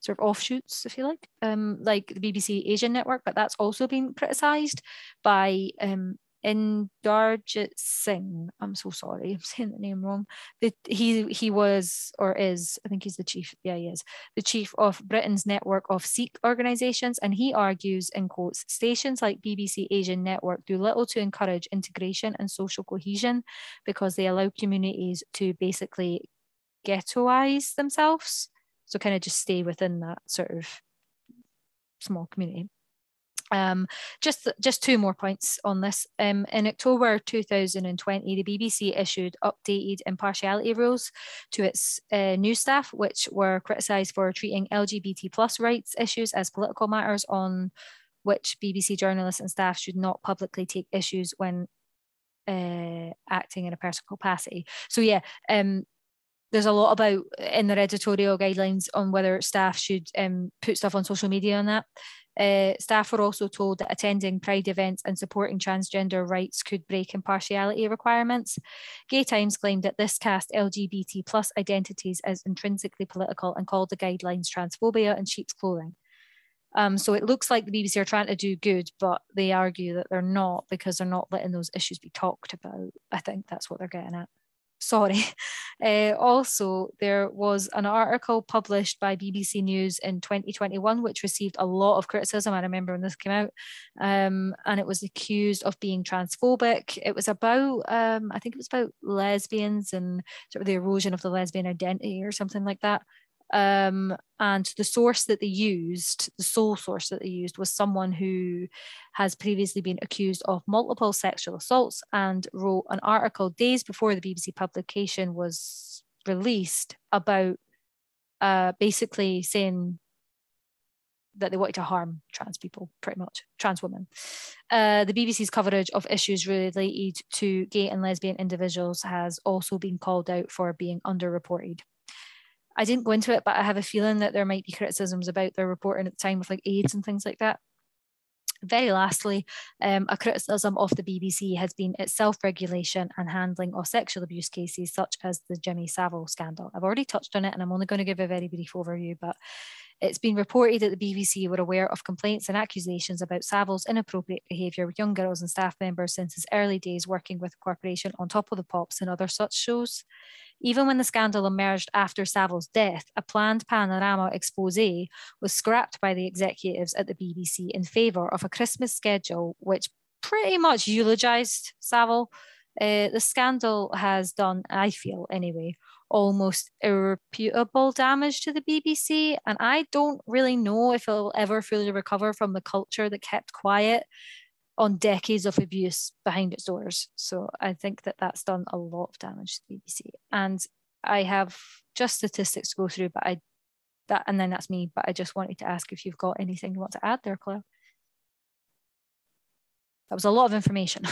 sort of offshoots, if you like, um, like the B B C Asian network, but that's also been criticised by um, Indarjit Singh. I'm so sorry, I'm saying the name wrong. The, he, he was, or is, I think he's the chief, yeah, he is, the chief of Britain's network of Sikh organisations, and he argues, in quotes, stations like B B C Asian network do little to encourage integration and social cohesion because they allow communities to basically ghettoise themselves. So kind of just stay within that sort of small community. Um, just, just two more points on this. Um, in October two thousand twenty, the B B C issued updated impartiality rules to its uh, news staff, which were criticised for treating L G B T plus rights issues as political matters on which B B C journalists and staff should not publicly take issues when uh, acting in a personal capacity. So yeah, um, there's a lot about in their editorial guidelines on whether staff should um, put stuff on social media on that. Uh, staff were also told that attending Pride events and supporting transgender rights could break impartiality requirements. Gay Times claimed that this cast L G B T plus identities as intrinsically political and called the guidelines transphobia and sheep's clothing. Um, so it looks like the B B C are trying to do good, but they argue that they're not because they're not letting those issues be talked about. I think that's what they're getting at. Sorry. Uh, also, there was an article published by B B C News in twenty twenty-one, which received a lot of criticism. I remember when this came out, um, and it was accused of being transphobic. It was about, um, I think it was about lesbians and sort of the erosion of the lesbian identity or something like that. Um, and the source that they used, the sole source that they used, was someone who has previously been accused of multiple sexual assaults and wrote an article days before the B B C publication was released about uh, basically saying that they wanted to harm trans people, pretty much, trans women. Uh, the B B C's coverage of issues related to gay and lesbian individuals has also been called out for being underreported. I didn't go into it, but I have a feeling that there might be criticisms about their reporting at the time with like AIDS and things like that. Very lastly, um, a criticism of the B B C has been its self-regulation and handling of sexual abuse cases, such as the Jimmy Savile scandal. I've already touched on it, and I'm only going to give a very brief overview, but it's been reported that the B B C were aware of complaints and accusations about Savile's inappropriate behaviour with young girls and staff members since his early days working with the corporation on Top of the Pops and other such shows. Even when the scandal emerged after Savile's death, a planned Panorama exposé was scrapped by the executives at the B B C in favour of a Christmas schedule which pretty much eulogised Savile. Uh, the scandal has done, I feel anyway, almost irreputable damage to the B B C, and I don't really know if it'll ever fully recover from the culture that kept quiet on decades of abuse behind its doors. So I think that that's done a lot of damage to the B B C, and I have just statistics to go through, but I that and then that's me, but I just wanted to ask if you've got anything you want to add there, Claire. That was a lot of information.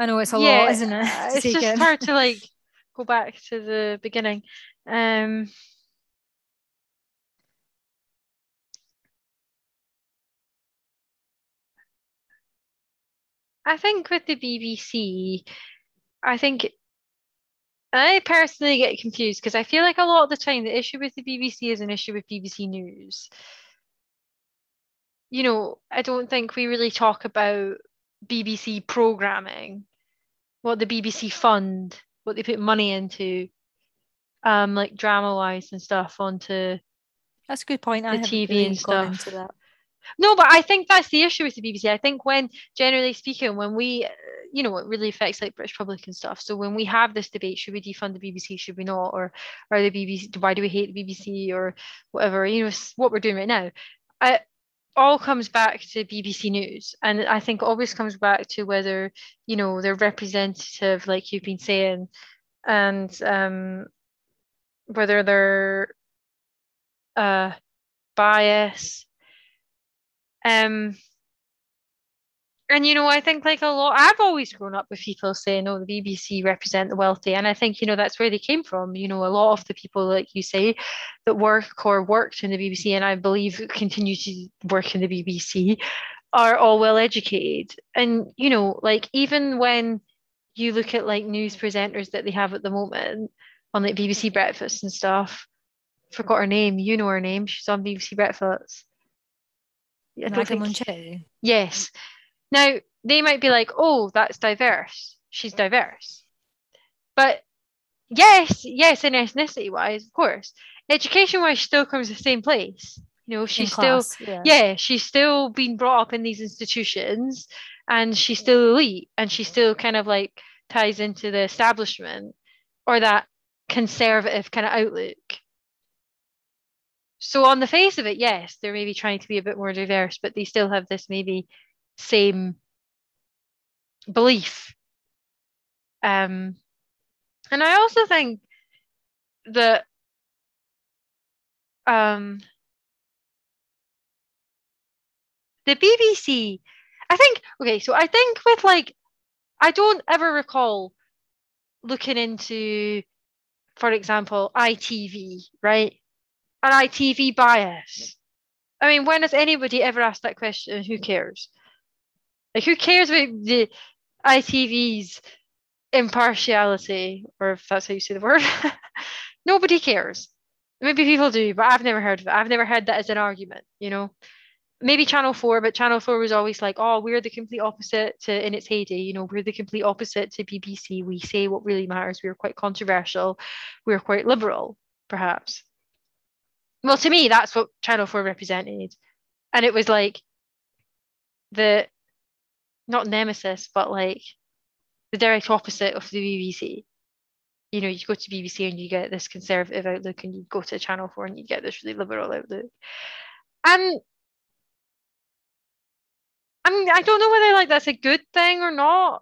I know it's a yeah, lot, isn't it? It's just in. hard to like go back to the beginning. Um, I think with the B B C, I think I personally get confused because I feel like a lot of the time the issue with the B B C is an issue with B B C News. You know, I don't think we really talk about B B C programming, what the B B C fund, what they put money into, um, like drama wise and stuff onto. That's a good point. The I T V really and stuff. Into that. No, but I think that's the issue with the B B C. I think when, generally speaking, when we, you know, it really affects like British public and stuff. So when we have this debate, should we defund the B B C? Should we not? Or are the B B C? Why do we hate the B B C or whatever? You know, what we're doing right now. I. all comes back to B B C News, and I think it always comes back to whether, you know, they're representative, like you've been saying, and um, whether they're uh, biased. Um, and, you know, I think like a lot, I've always grown up with people saying, oh, the B B C represent the wealthy. And I think, you know, that's where they came from. You know, a lot of the people, like you say, that work or worked in the B B C, and I believe continue to work in the B B C, are all well educated. And, you know, like even when you look at like news presenters that they have at the moment on like B B C Breakfast and stuff, forgot her name, you know her name, she's on B B C Breakfast. I don't think, too. Yes. Now, they might be like, oh, that's diverse. She's diverse. But yes, yes, in ethnicity-wise, of course. Education-wise, she still comes to the same place. You know, she's still, yeah. yeah, she's still been brought up in these institutions, and she's still elite, and she still kind of like ties into the establishment or that conservative kind of outlook. So on the face of it, yes, they're maybe trying to be a bit more diverse, but they still have this maybe same belief. Um, and I also think that um, the B B C, I think, okay, so I think with like, I don't ever recall looking into, for example, I T V, right? An I T V bias. I mean, when has anybody ever asked that question? Who cares? Like, who cares about the I T V's impartiality, or if that's how you say the word? Nobody cares. Maybe people do, but I've never heard of it. I've never heard that as an argument, you know? Maybe Channel four, but Channel four was always like, oh, we're the complete opposite to, in its heyday, you know, we're the complete opposite to B B C. We say what really matters. We're quite controversial. We're quite liberal, perhaps. Well, to me, that's what Channel four represented. And it was like the, not nemesis, but like the direct opposite of the B B C. You know, you go to B B C and you get this conservative outlook, and you go to Channel four and you get this really liberal outlook. And I mean, I don't know whether like that's a good thing or not.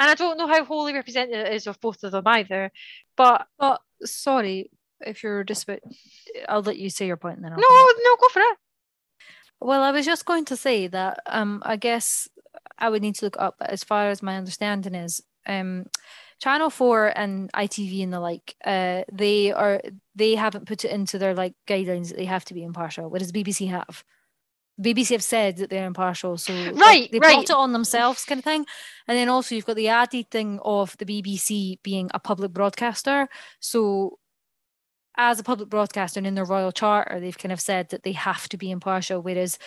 And I don't know how wholly representative it is of both of them either. But, but sorry. If you're just about, I'll let you say your point and then I'll no no go for it. Well, I was just going to say that um I guess I would need to look up, as far as my understanding is, um Channel four and I T V and the like, uh they are they haven't put it into their like guidelines that they have to be impartial, whereas B B C have B B C have said that they're impartial, so right, like, they right. brought it on themselves, kind of thing. And then also you've got the added thing of the B B C being a public broadcaster, so as a public broadcaster, and in their Royal Charter, they've kind of said that they have to be impartial, whereas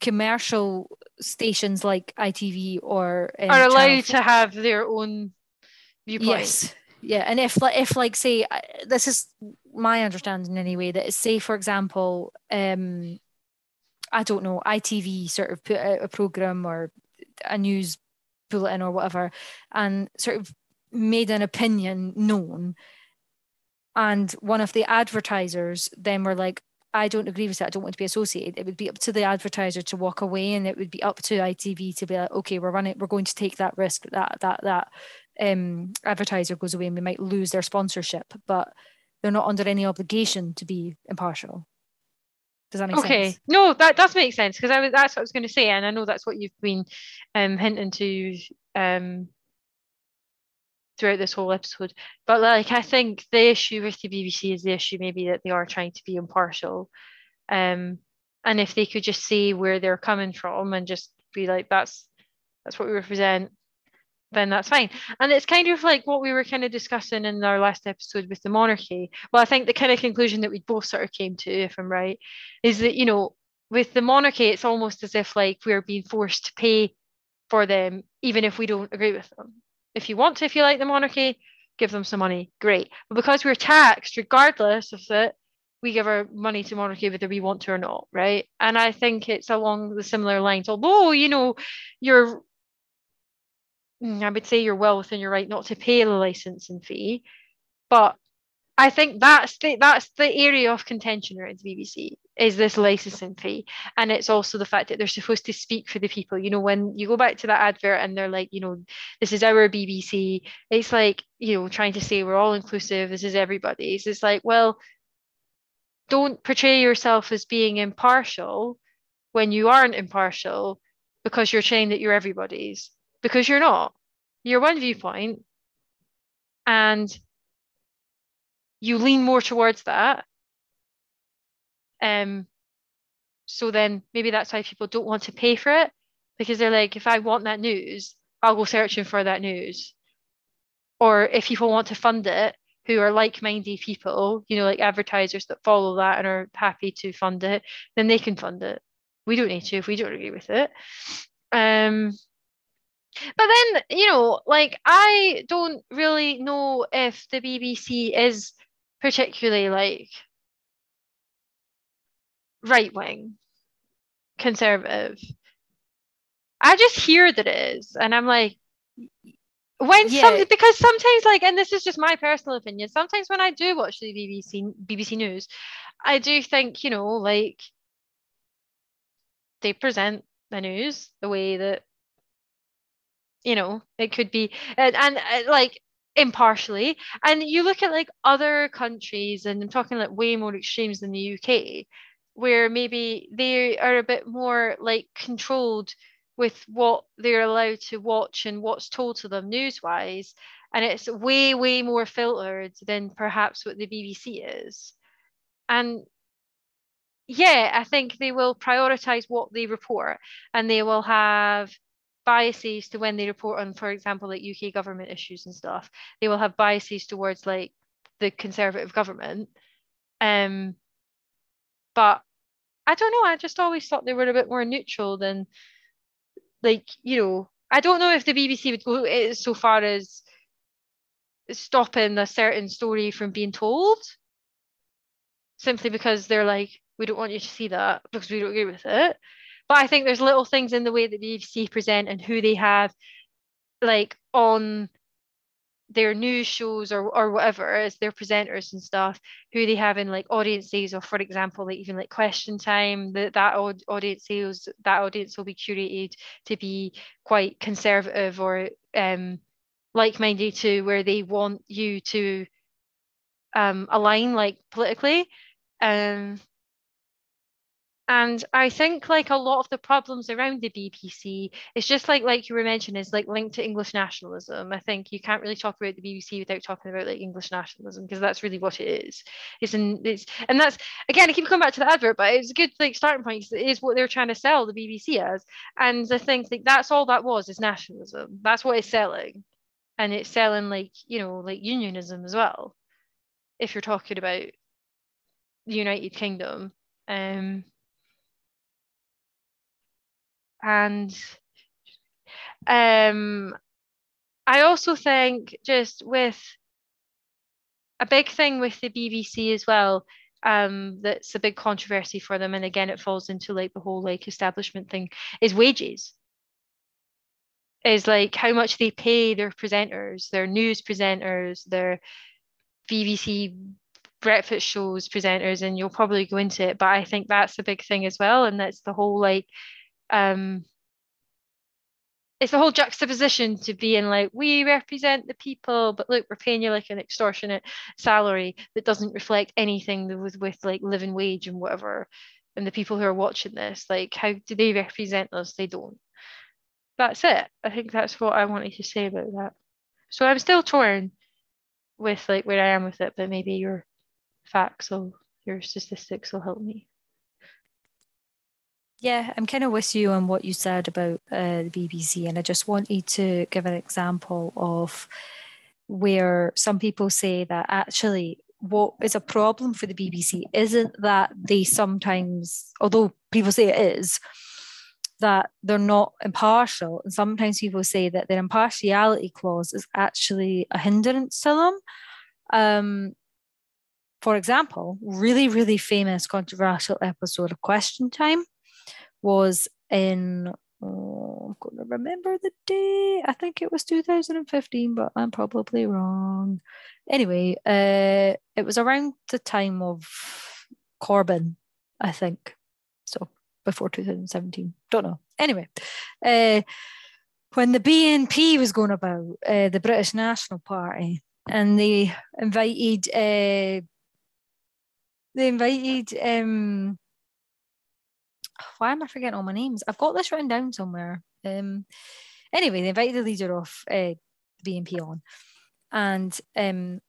commercial stations like I T V or um, are allowed to have their own viewpoint. Yes, yeah, and if if like say, this is my understanding anyway, that say for example, um, I don't know, I T V sort of put out a programme or a news bulletin or whatever, and sort of made an opinion known. And one of the advertisers then were like, I don't agree with that. I don't want to be associated. It would be up to the advertiser to walk away, and it would be up to I T V to be like, okay, we're running, we're going to take that risk. That that that um, advertiser goes away, and we might lose their sponsorship. But they're not under any obligation to be impartial. Does that make okay. sense? Okay, no, that does make sense, because I was that's what I was going to say, and I know that's what you've been um, hinting to. Um, throughout this whole episode. But like, I think the issue with the B B C is the issue maybe that they are trying to be impartial, um and if they could just say where they're coming from and just be like, that's that's what we represent, then that's fine. And it's kind of like what we were kind of discussing in our last episode with the monarchy. Well, I think the kind of conclusion that we both sort of came to, if I'm right, is that, you know, with the monarchy, it's almost as if like we're being forced to pay for them even if we don't agree with them. If you want to, if you like the monarchy, give them some money. Great. But because we're taxed, regardless of it, we give our money to monarchy whether we want to or not, right? And I think it's along the similar lines. Although, you know, you're, I would say you're well within your right not to pay the licensing fee. But I think that's the that's the area of contention around the B B C, is this licensing fee. And it's also the fact that they're supposed to speak for the people. You know, when you go back to that advert and they're like, you know, this is our B B C, it's like, you know, trying to say we're all inclusive, this is everybody's. It's like, well, don't portray yourself as being impartial when you aren't impartial, because you're saying that you're everybody's, because you're not. You're one viewpoint, and you lean more towards that. Um, so then maybe that's why people don't want to pay for it, because they're like, if I want that news, I'll go searching for that news. Or if people want to fund it, who are like-minded people, you know, like advertisers that follow that and are happy to fund it, then they can fund it. We don't need to if we don't agree with it. Um, but then, you know, like, I don't really know if the B B C is particularly like right-wing, conservative. I just hear that it is, and I'm like, when yeah. some, because sometimes, like, and this is just my personal opinion, sometimes when I do watch the B B C B B C News, I do think, you know, like, they present the news the way that, you know, it could be, and, and uh, like, impartially. And you look at, like, other countries, and I'm talking, like, way more extremes than the U K, where maybe they are a bit more, like, controlled with what they're allowed to watch and what's told to them news-wise. And it's way, way more filtered than perhaps what the B B C is. And yeah, I think they will prioritise what they report, and they will have biases to when they report on, for example, like U K government issues and stuff. They will have biases towards, like, the Conservative government. Um, but I don't know, I just always thought they were a bit more neutral than... Like, you know, I don't know if the B B C would go so far as stopping a certain story from being told, simply because they're like, we don't want you to see that because we don't agree with it. But I think there's little things in the way that the B B C present and who they have, like, on their news shows or or whatever, as their presenters and stuff, who they have in, like, audiences, or, for example, like, even like Question Time, that that audience sales that audience will be curated to be quite conservative or um like-minded to where they want you to um align, like, politically. Um and I think, like, a lot of the problems around the B B C, it's just like like you were mentioning, is, like, linked to English nationalism. I think you can't really talk about the B B C without talking about, like, English nationalism, because that's really what it is. It's an, it's and that's, again, I keep coming back to the advert, but it's a good, like, starting point, because it is what they're trying to sell the B B C as. And I think, like, that's all that was, is nationalism. That's what it's selling. And it's selling, like, you know, like, unionism as well, if you're talking about the United Kingdom. Um And um, I also think, just with a big thing with the B B C as well, um, that's a big controversy for them, and again, it falls into, like, the whole, like, establishment thing, is wages. Is, like, how much they pay their presenters, their news presenters, their B B C breakfast shows presenters, and you'll probably go into it, but I think that's a big thing as well, and that's the whole, like, um it's the whole juxtaposition to being like, we represent the people, but look, we're paying you, like, an extortionate salary that doesn't reflect anything with, with like living wage and whatever, and the people who are watching this, like, how do they represent us? They don't. That's it. I think that's what I wanted to say about that. So I'm still torn with, like, where I am with it, but maybe your facts or your statistics will help me. Yeah, I'm kind of with you on what you said about uh, the B B C, and I just wanted to give an example of where some people say that actually what is a problem for the B B C isn't that they sometimes, although people say it is, that they're not impartial. And sometimes people say that their impartiality clause is actually a hindrance to them. Um, for example, really, really famous controversial episode of Question Time was in oh, I've got to remember the date. I think it was two thousand fifteen, but I'm probably wrong. Anyway, uh, it was around the time of Corbyn, I think. So before two thousand seventeen, don't know. Anyway, uh, when the B N P was going about, uh, the British National Party, and they invited, uh, they invited, um, why am I forgetting all my names? I've got this written down somewhere. Um, anyway, they invited the leader of uh, the B N P on, and um,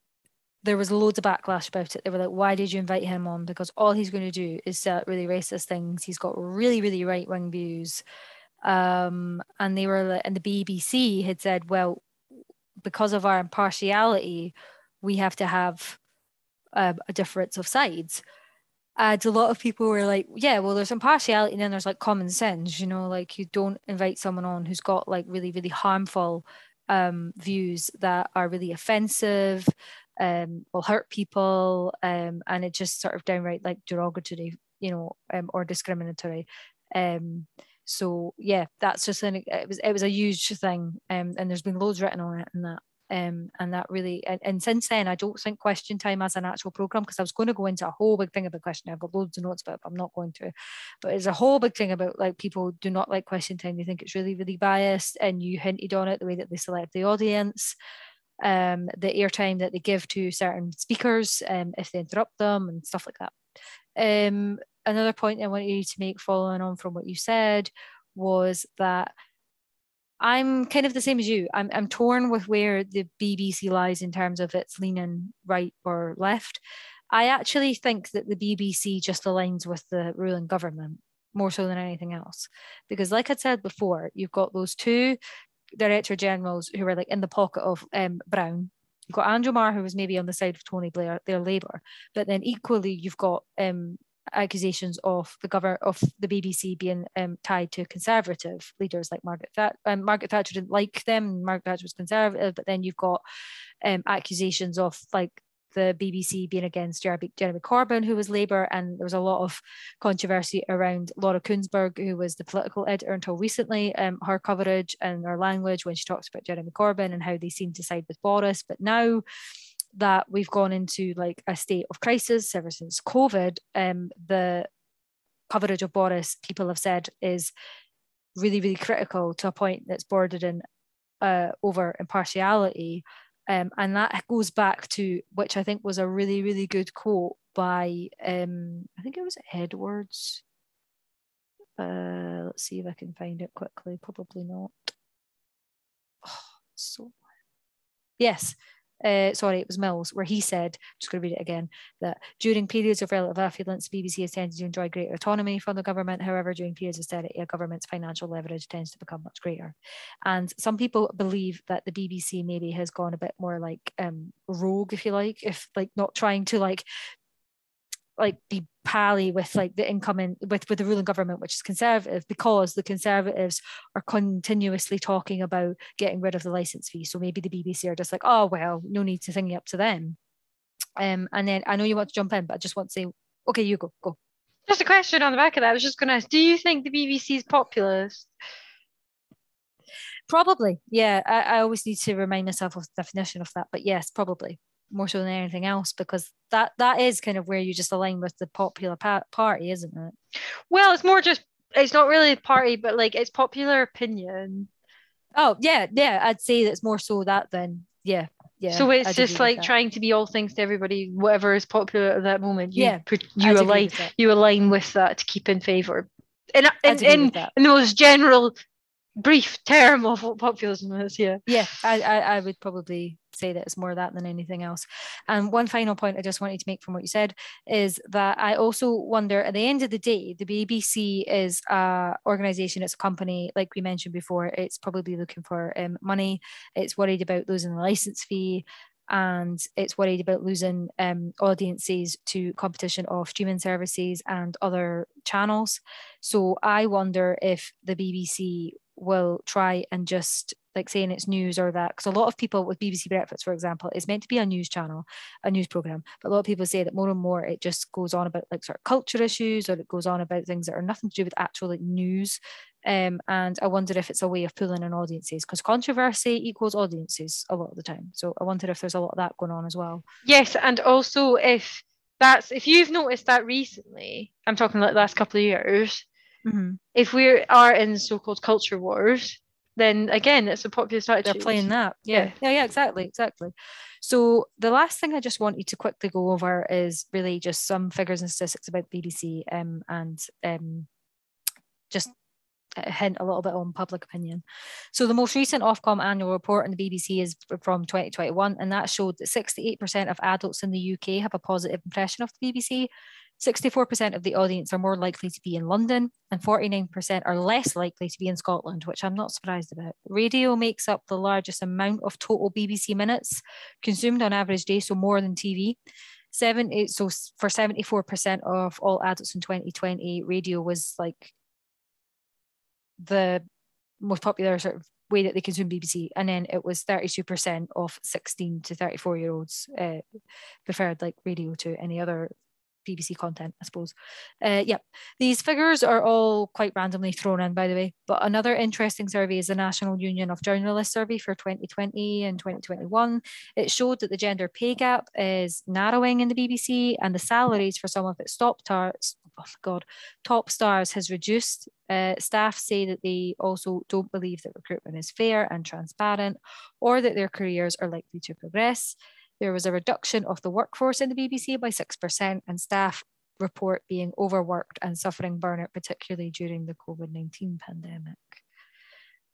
there was loads of backlash about it. They were like, why did you invite him on? Because all he's going to do is say really racist things. He's got really, really right-wing views. Um, and they were, and the B B C had said, well, because of our impartiality, we have to have uh, a difference of sides. And a lot of people were like, yeah, well, there's impartiality, and then there's like common sense, you know, like you don't invite someone on who's got like really, really harmful um, views that are really offensive, um, will hurt people, um, and it just sort of downright like derogatory, you know, um, or discriminatory. Um, so yeah, that's just an, it was it was a huge thing, um, and there's been loads written on it and that. Um, and that really, and, and since then, I don't think Question Time as an actual programme, because I was going to go into a whole big thing about Question Time. I've got loads of notes about it, but I'm not going to. But it's a whole big thing about like people do not like Question Time. They think it's really, really biased, and you hinted on it, the way that they select the audience, um, the airtime that they give to certain speakers, um, if they interrupt them and stuff like that. Um, another point I want you to make, following on from what you said, was that I'm kind of the same as you. I'm I'm torn with where the B B C lies in terms of its leaning right or left. I actually think that the B B C just aligns with the ruling government more so than anything else. Because like I said before, you've got those two director generals who were like in the pocket of um, Brown. You've got Andrew Marr, who was maybe on the side of Tony Blair, their Labour. But then equally, you've got um, accusations of the govern of the B B C being um, tied to conservative leaders like Margaret Thatcher. Um, Margaret Thatcher didn't like them. Margaret Thatcher was conservative, but then you've got um, accusations of like the B B C being against Jeremy, Jeremy Corbyn, who was Labour, and there was a lot of controversy around Laura Koonsberg, who was the political editor until recently, um, her coverage and her language when she talks about Jeremy Corbyn and how they seem to side with Boris. But now that we've gone into like a state of crisis ever since COVID, um, the coverage of Boris, people have said, is really, really critical to a point that's bordered in uh, over impartiality. Um, and that goes back to, which I think was a really, really good quote by, um, I think it was Edwards. Uh, let's see if I can find it quickly. Probably not. Oh, so yes. Uh, sorry, it was Mills, where he said, just going to read it again, that during periods of relative affluence, the B B C has tended to enjoy greater autonomy from the government. However, during periods of austerity, a government's financial leverage tends to become much greater. And some people believe that the B B C maybe has gone a bit more like um, rogue, if you like, if like not trying to like like be pally with like the incoming with with the ruling government, which is conservative, because the conservatives are continuously talking about getting rid of the license fee. So maybe the B B C are just like, oh well, no need to thingy up to them. Um, and then I know you want to jump in, but I just want to say, okay, you go, go. Just a question on the back of that. I was just going to ask, do you think the B B C is populist? Probably, yeah. I, I always need to remind myself of the definition of that, but yes, probably. More so than anything else, because that that is kind of where you just align with the popular pa- party, isn't it? Well, it's more just, it's not really a party, but like it's popular opinion. Oh yeah, yeah, I'd say that's more so that then, yeah, yeah. So it's I'd just like trying to be all things to everybody, whatever is popular at that moment. You, yeah, you I'd align, you align with that to keep in favour. In in in, in the most general, brief term of what populism is, yeah. Yeah, I I, I would probably say that it's more that than anything else. And one final point I just wanted to make from what you said is that I also wonder, at the end of the day, the B B C is an organisation, it's a company, like we mentioned before. It's probably looking for um, money. It's worried about losing the licence fee, and it's worried about losing um, audiences to competition of streaming services and other channels. So I wonder if the B B C will try and just like saying it's news or that, because a lot of people with B B C Breakfast, for example, it's meant to be a news channel, a news programme, but a lot of people say that more and more it just goes on about like sort of culture issues, or it goes on about things that are nothing to do with actual like news, um, and I wonder if it's a way of pulling in audiences, because controversy equals audiences a lot of the time, so I wonder if there's a lot of that going on as well. Yes, and also if that's, if you've noticed that recently, I'm talking like the last couple of years, mm-hmm. if we are in so-called culture wars, then again, it's a popular strategy. They're playing that. Yeah. Yeah, yeah, exactly, exactly. So the last thing I just wanted to quickly go over is really just some figures and statistics about B B C, um, and um, just a hint a little bit on public opinion. So the most recent Ofcom annual report on the B B C is from twenty twenty-one, and that showed that sixty-eight percent of adults in the U K have a positive impression of the B B C. sixty-four percent of the audience are more likely to be in London, and forty-nine percent are less likely to be in Scotland, which I'm not surprised about. Radio makes up the largest amount of total B B C minutes consumed on average day, so more than T V. Seven, so for seventy-four percent of all adults in twenty twenty, radio was like the most popular sort of way that they consume B B C, and then it was thirty-two percent of sixteen to thirty-four year olds uh, preferred like radio to any other B B C content, I suppose. Uh, yeah, these figures are all quite randomly thrown in, by the way, but another interesting survey is the National Union of Journalists survey for twenty twenty and twenty twenty-one. It showed that the gender pay gap is narrowing in the B B C, and the salaries for some of its top stars, oh God, top stars has reduced. Uh, staff say that they also don't believe that recruitment is fair and transparent, or that their careers are likely to progress. There was a reduction of the workforce in the B B C by six percent, and staff report being overworked and suffering burnout, particularly during the COVID nineteen pandemic.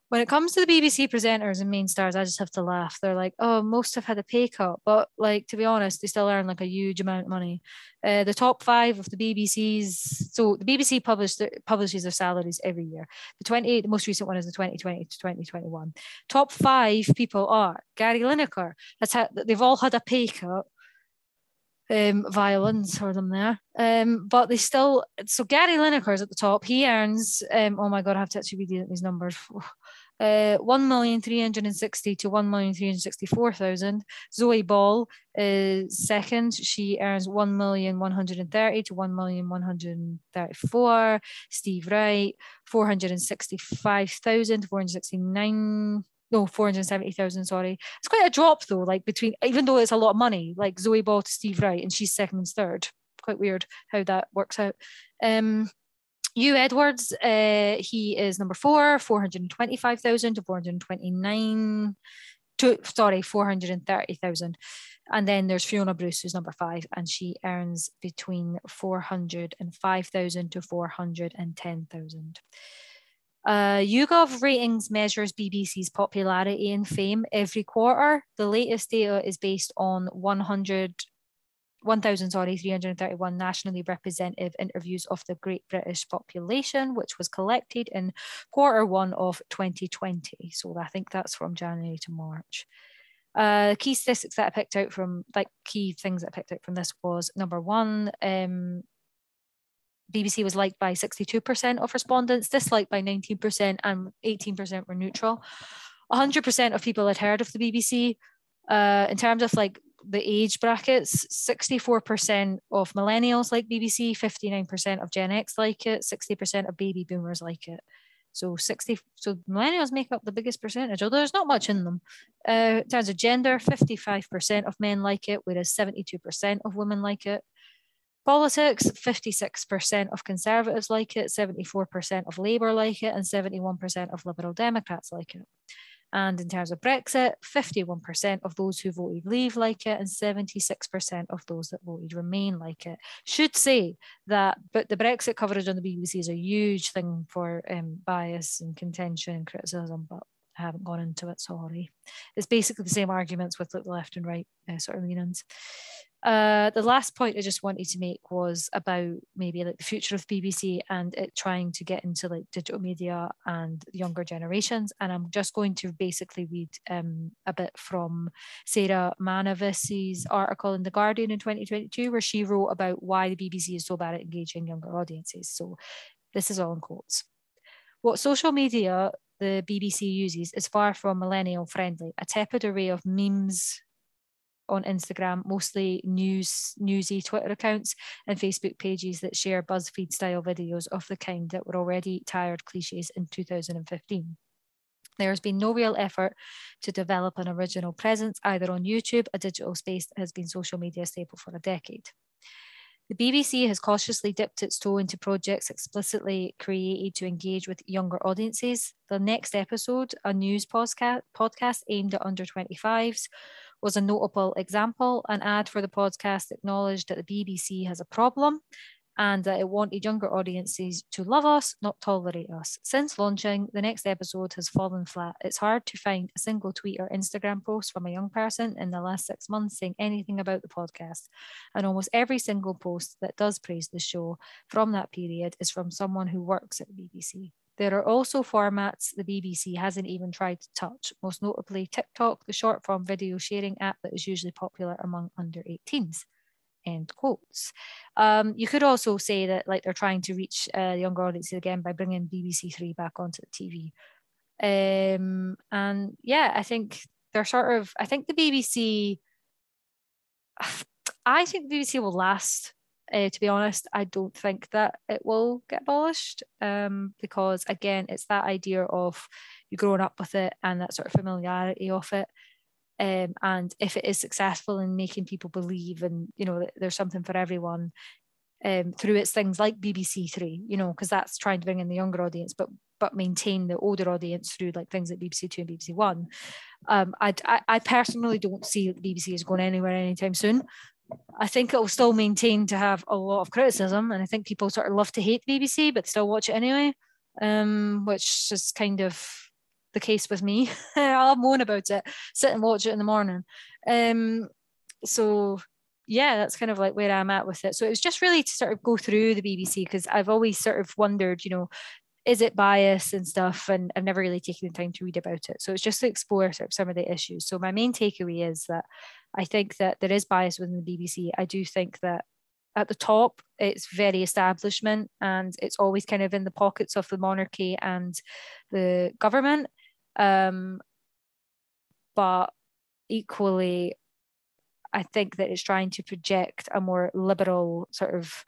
When it comes to the B B C presenters and main stars, I just have to laugh. They're like, oh, most have had a pay cut, but like, to be honest, they still earn like a huge amount of money. Uh, the top five of the B B C's, so the B B C published, publishes their salaries every year. The twenty, the most recent one is the twenty twenty to twenty twenty-one. Top five people are Gary Lineker. That's how, they've all had a pay cut. Um, violence for them there, um, but they still, so Gary Lineker's at the top. He earns, um, oh my god, I have to actually read these numbers, uh, one million three hundred sixty thousand to one million three hundred sixty-four thousand. Zoe Ball is second, she earns one million one hundred thirty thousand to one million one hundred thirty-four thousand. Steve Wright, four hundred sixty-five thousand, four hundred sixty-nine thousand. No, four hundred seventy thousand, sorry. It's quite a drop though, like between, even though it's a lot of money, like Zoe Ball to Steve Wright, and she's second and third. Quite weird how that works out. Um, Hugh Edwards, uh, he is number four, four hundred twenty-five thousand to four hundred twenty-nine thousand, to, sorry, four hundred thirty thousand. And then there's Fiona Bruce, who's number five, and she earns between four hundred five thousand to four hundred ten thousand. Uh, YouGov ratings measures B B C's popularity and fame every quarter. The latest data is based on one thousand three hundred thirty-one nationally representative interviews of the Great British population, which was collected in quarter one of twenty twenty. So I think that's from January to March. Uh, key statistics that I picked out from, like key things that I picked out from this was number one, um, B B C was liked by sixty-two percent of respondents, disliked by nineteen percent, and eighteen percent were neutral. one hundred percent of people had heard of the B B C. Uh, in terms of like the age brackets, sixty-four percent of millennials like B B C, fifty-nine percent of Gen X like it, sixty percent of baby boomers like it. So sixty, so millennials make up the biggest percentage, although there's not much in them. Uh, in terms of gender, fifty-five percent of men like it, whereas seventy-two percent of women like it. Politics, fifty-six percent of Conservatives like it, seventy-four percent of Labour like it, and seventy-one percent of Liberal Democrats like it. And in terms of Brexit, fifty-one percent of those who voted Leave like it, and seventy-six percent of those that voted Remain like it. Should say that, but the Brexit coverage on the B B C is a huge thing for um, bias and contention and criticism, but I haven't gone into it, sorry. It's basically the same arguments with the left and right uh, sort of leanings. Uh, the last point I just wanted to make was about maybe like the future of B B C and it trying to get into like digital media and younger generations. And I'm just going to basically read um, a bit from Sarah Manavis's article in The Guardian in twenty twenty-two, where she wrote about why the B B C is so bad at engaging younger audiences. So this is all in quotes. What social media the B B C uses is far from millennial friendly. A tepid array of memes on Instagram, mostly news, newsy Twitter accounts and Facebook pages that share BuzzFeed style videos of the kind that were already tired cliches in two thousand fifteen. There has been no real effort to develop an original presence, either on YouTube, a digital space that has been social media staple for a decade. The B B C has cautiously dipped its toe into projects explicitly created to engage with younger audiences. The next episode, a news podcast, podcast aimed at under twenty-fives, was a notable example. An ad for the podcast acknowledged that the B B C has a problem and that it wanted younger audiences to love us, not tolerate us. Since launching, the next episode has fallen flat. It's hard to find a single tweet or Instagram post from a young person in the last six months saying anything about the podcast. And almost every single post that does praise the show from that period is from someone who works at the B B C. There are also formats the B B C hasn't even tried to touch, most notably TikTok, the short form video sharing app that is usually popular among under eighteens. End quotes. Um, you could also say that like they're trying to reach uh, the younger audiences again by bringing B B C Three back onto the T V. Um, and yeah, I think they're sort of, I think the B B C, I think the B B C will last, uh, to be honest. I don't think that it will get abolished um, because again, it's that idea of you growing up with it and that sort of familiarity of it. Um, and if it is successful in making people believe and, you know, there's something for everyone um, through its things like B B C Three, you know, because that's trying to bring in the younger audience, but but maintain the older audience through like things like B B C Two and B B C One. Um, I, I, I personally don't see the B B C is going anywhere anytime soon. I think it will still maintain to have a lot of criticism, and I think people sort of love to hate the B B C, but still watch it anyway, um, which is kind of the case with me. I'll moan about it, sit and watch it in the morning. Um, so yeah, that's kind of like where I'm at with it. So it was just really to sort of go through the B B C because I've always sort of wondered, you know, is it bias and stuff? And I've never really taken the time to read about it. So it's just to explore sort of some of the issues. So my main takeaway is that I think that there is bias within the B B C. I do think that at the top, it's very establishment and it's always kind of in the pockets of the monarchy and the government. Um, but equally, I think that it's trying to project a more liberal sort of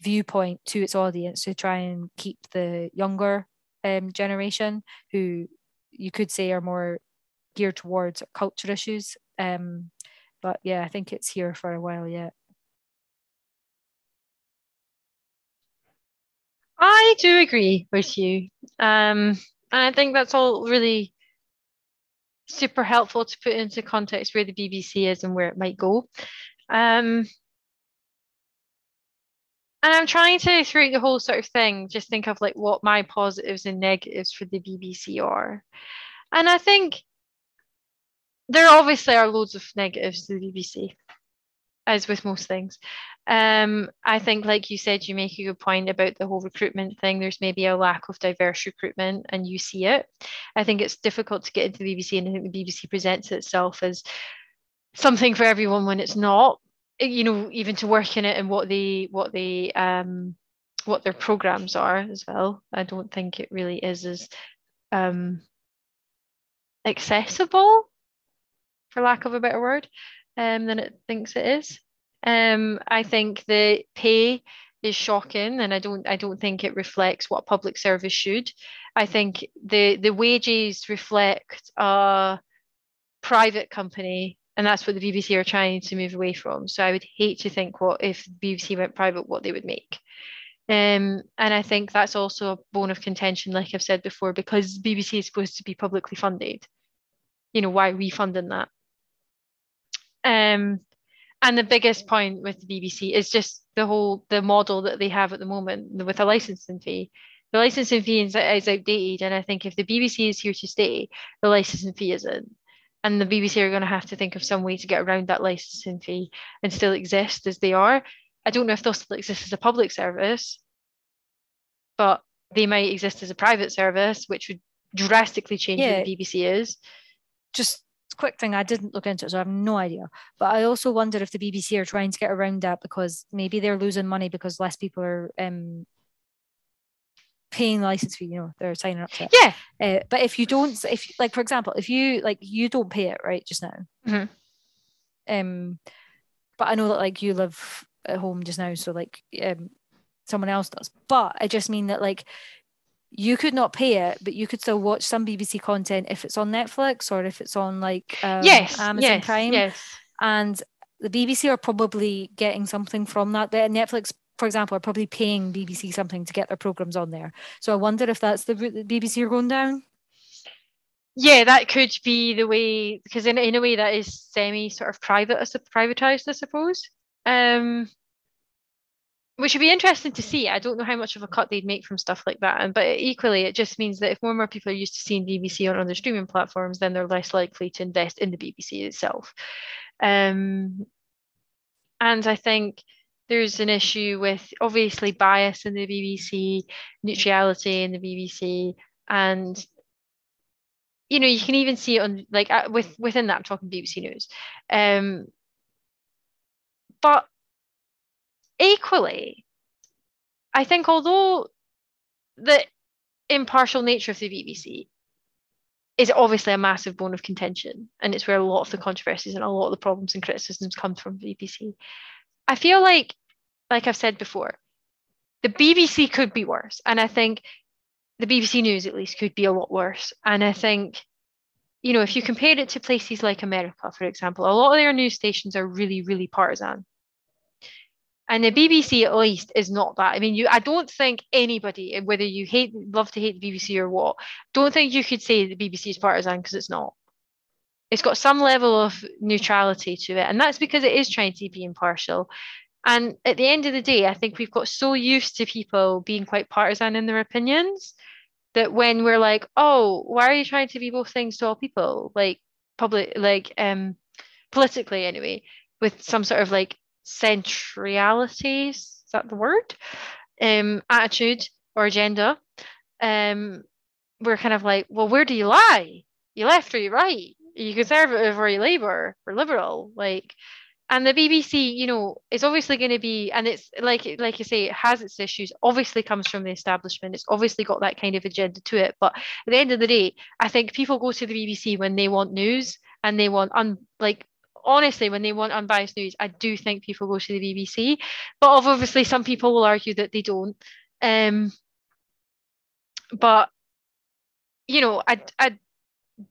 viewpoint to its audience to try and keep the younger um, generation, who you could say are more geared towards culture issues. Um, but yeah, I think it's here for a while yet. I do agree with you. Um... And I think that's all really super helpful to put into context where the B B C is and where it might go. Um, and I'm trying to, throughout the whole sort of thing, just think of like what my positives and negatives for the B B C are. And I think there obviously are loads of negatives to the B B C, as with most things. Um, I think, like you said, you make a good point about the whole recruitment thing. There's maybe a lack of diverse recruitment and you see it. I think it's difficult to get into the B B C, and I think the B B C presents itself as something for everyone when it's not, you know, even to work in it and what they, what they, um, what their programmes are as well. I don't think it really is as um, accessible, for lack of a better word, Um, than it thinks it is. Um, I think the pay is shocking, and I don't I don't think it reflects what public service should. I think the the wages reflect a private company, and that's what the B B C are trying to move away from. So I would hate to think what if the B B C went private, what they would make. Um, and I think that's also a bone of contention, like I've said before, because B B C is supposed to be publicly funded. You know, why are we funding that? Um, and the biggest point with the B B C is just the whole, the model that they have at the moment with a licensing fee. The licensing fee is, is outdated, and I think if the B B C is here to stay, the licensing fee isn't. And the B B C are going to have to think of some way to get around that licensing fee and still exist as they are. I don't know if they'll still exist as a public service, but they might exist as a private service, which would drastically change yeah. what the B B C is. Just... quick thing, I didn't look into it, so I have no idea, but I also wonder if the B B C are trying to get around that because maybe they're losing money because less people are um paying the license fee, you know, they're signing up to it. Yeah. Uh, but if you don't, if like, for example, if you, like, you don't pay it right just now. Mm-hmm. Um, but I know that, like, you live at home just now, so, like, um, someone else does. But I just mean that, like, you could not pay it, but you could still watch some B B C content if it's on Netflix or if it's on, like, um, yes, Amazon yes, Prime. Yes. And the B B C are probably getting something from that. The Netflix, for example, are probably paying B B C something to get their programmes on there. So I wonder if that's the route that B B C are going down. Yeah, that could be the way, because in, in a way that is semi sort of private, privatised, I suppose. Um, which would be interesting to see. I don't know how much of a cut they'd make from stuff like that. And but equally, it just means that if more and more people are used to seeing B B C on other streaming platforms, then they're less likely to invest in the B B C itself. Um, and I think there's an issue with, obviously, bias in the B B C, neutrality in the B B C, and, you know, you can even see it on, like, with within that, I'm talking B B C News. Um, but equally, I think although the impartial nature of the B B C is obviously a massive bone of contention, and it's where a lot of the controversies and a lot of the problems and criticisms come from B B C, I feel like, like I've said before, the B B C could be worse. And I think the B B C News, at least, could be a lot worse. And I think, you know, if you compare it to places like America, for example, a lot of their news stations are really, really partisan. And the B B C, at least, is not that. I mean, you, I don't think anybody, whether you hate, love to hate the B B C or what, don't think you could say the B B C is partisan, because it's not. It's got some level of neutrality to it. And that's because it is trying to be impartial. And at the end of the day, I think we've got so used to people being quite partisan in their opinions that when we're like, oh, why are you trying to be both things to all people? Like, public, like um, politically, anyway, with some sort of, like, centrality, is that the word, um attitude or agenda, um we're kind of like, well, where do you lie? You left or you right? Are you conservative or you Labour or liberal? Like, and the B B C, you know, is obviously going to be, and it's like like you say, it has its issues, obviously comes from the establishment, it's obviously got that kind of agenda to it, but at the end of the day, I think people go to the B B C when they want news, and they want un like honestly, when they want unbiased news, I do think people go to the B B C, but obviously some people will argue that they don't. Um, but, you know, I, I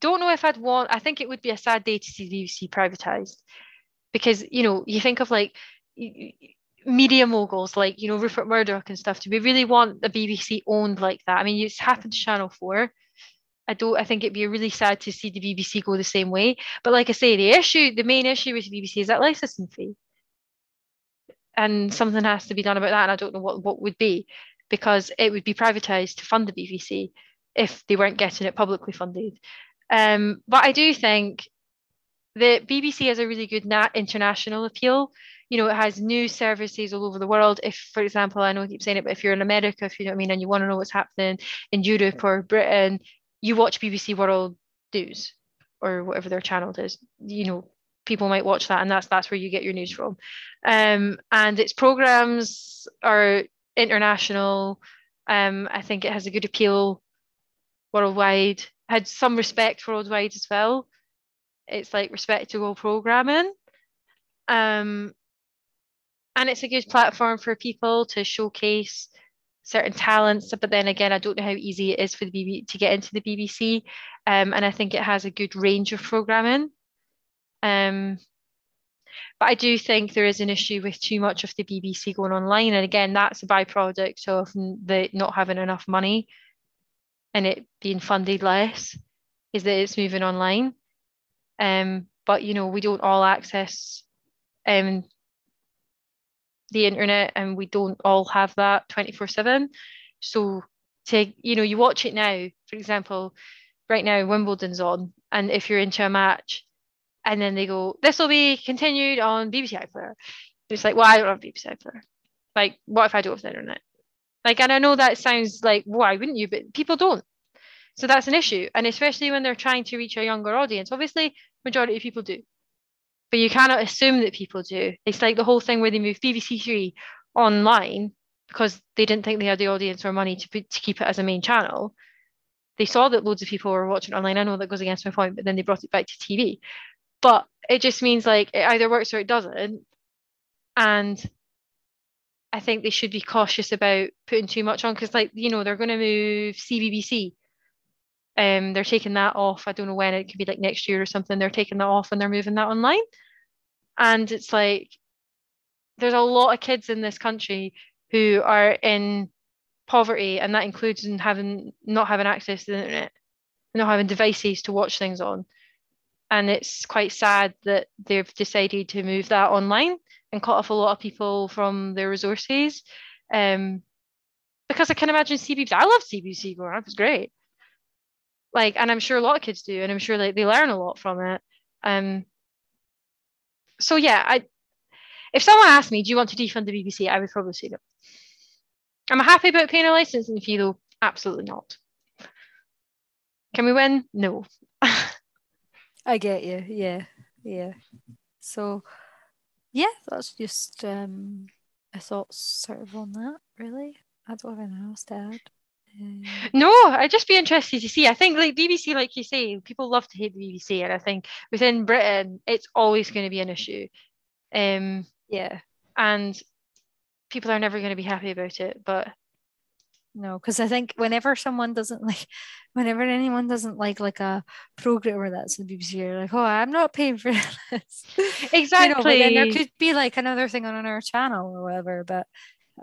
don't know if I'd want, I think it would be a sad day to see the B B C privatised, because, you know, you think of, like, media moguls, like, you know, Rupert Murdoch and stuff. Do we really want the B B C owned like that? I mean, it's happened to Channel four. I don't. I think it'd be really sad to see the B B C go the same way. But like I say, the issue, the main issue with the B B C is that licensing fee, and something has to be done about that. And I don't know what what would be, because it would be privatised to fund the B B C if they weren't getting it publicly funded. Um, but I do think the B B C has a really good na- international appeal. You know, it has news services all over the world. If, for example, I know I keep saying it, but if you're in America, if you know what I mean, and you want to know what's happening in Europe or Britain, you watch B B C World News or whatever their channel is. You know, people might watch that, and that's that's where you get your news from. Um, and its programmes are international. Um, I think it has a good appeal worldwide. Had some respect worldwide as well. It's like respectable programming. Um, and it's a good platform for people to showcase certain talents, but then again, I don't know how easy it is for the B B C to get into the B B C, um, and I think it has a good range of programming. Um, but I do think there is an issue with too much of the B B C going online, and again, that's a byproduct of the not having enough money and it being funded less, is that it's moving online. Um, but you know, we don't all access Um, the internet, and we don't all have that twenty-four seven. So to, you know, you watch it now, for example, right now Wimbledon's on, and if you're into a match and then they go, this will be continued on B B C iPlayer, it's like, well, I don't have B B C iPlayer. Like, what if I don't have the internet? Like, and I know that sounds like, why wouldn't you? But people don't. So that's an issue, and especially when they're trying to reach a younger audience. Obviously majority of people do, but you cannot assume that people do. It's like the whole thing where they move B B C Three online because they didn't think they had the audience or money to, put, to keep it as a main channel. They saw that loads of people were watching online. I know that goes against my point, but then they brought it back to T V. But it just means, like, it either works or it doesn't. And I think they should be cautious about putting too much on, because, like, you know, they're going to move C B B C. Um, they're taking that off. I don't know when. It could be like next year or something. They're taking that off and they're moving that online. And it's like, there's a lot of kids in this country who are in poverty, and that includes in having not having access to the internet, not having devices to watch things on. And it's quite sad that they've decided to move that online and cut off a lot of people from their resources. Um, because I can imagine C B B C. I love C B B C growing up. It was great. Like, and I'm sure a lot of kids do, and I'm sure like they learn a lot from it. Um. So yeah, I. If someone asked me, do you want to defund the B B C? I would probably say no. Am I happy about paying a licensing fee though? Absolutely not. Can we win? No. I get you. Yeah. Yeah. So yeah, that's just um my thoughts sort of on that, really. I don't have anything else to add. Um... No, I'd just be interested to see. I think like B B C, like you say, people love to hate the B B C, and I think within Britain it's always going to be an issue. Um yeah. And people are never going to be happy about it, but no, because I think whenever someone doesn't like, whenever anyone doesn't like like a programme or that's in the B B C, you're like, oh, I'm not paying for this. Exactly. You know, but then there could be like another thing on another channel or whatever, but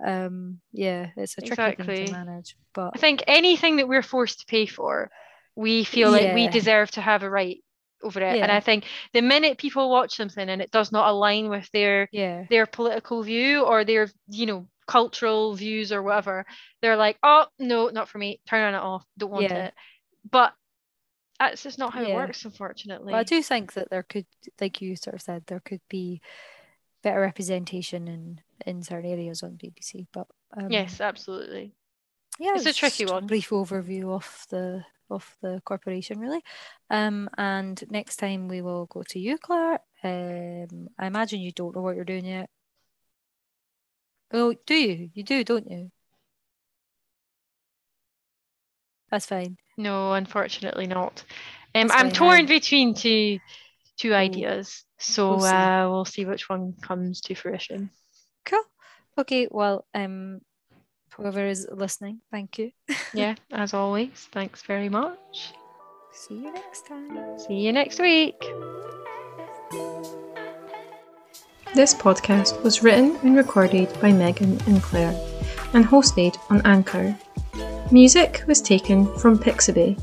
um, yeah, it's a tricky exactly. thing to manage. But I think anything that we're forced to pay for, we feel yeah. like we deserve to have a right over it. Yeah. And I think the minute people watch something and it does not align with their yeah. their political view or their, you know, cultural views or whatever, they're like, oh no, not for me, turn on it off, don't want yeah. it. But that's just not how yeah. it works, unfortunately. Well, I do think that there could, like you sort of said, there could be better representation in in certain areas on B B C, but um, yes, absolutely. Yeah, it's, it's a tricky one. A brief overview of the of the corporation, really. Um, and next time we will go to you, Claire. Um, I imagine you don't know what you're doing yet. Oh, do you? You do, don't you? That's fine. No, unfortunately not. Um, I'm fine. torn between two two ideas, so we'll see, uh, we'll see which one comes to fruition. Cool. Okay. Well, um. whoever is listening, thank you. Yeah, as always, thanks very much. See you next time. See you next week. This podcast was written and recorded by Megan and Claire and hosted on Anchor. Music was taken from Pixabay.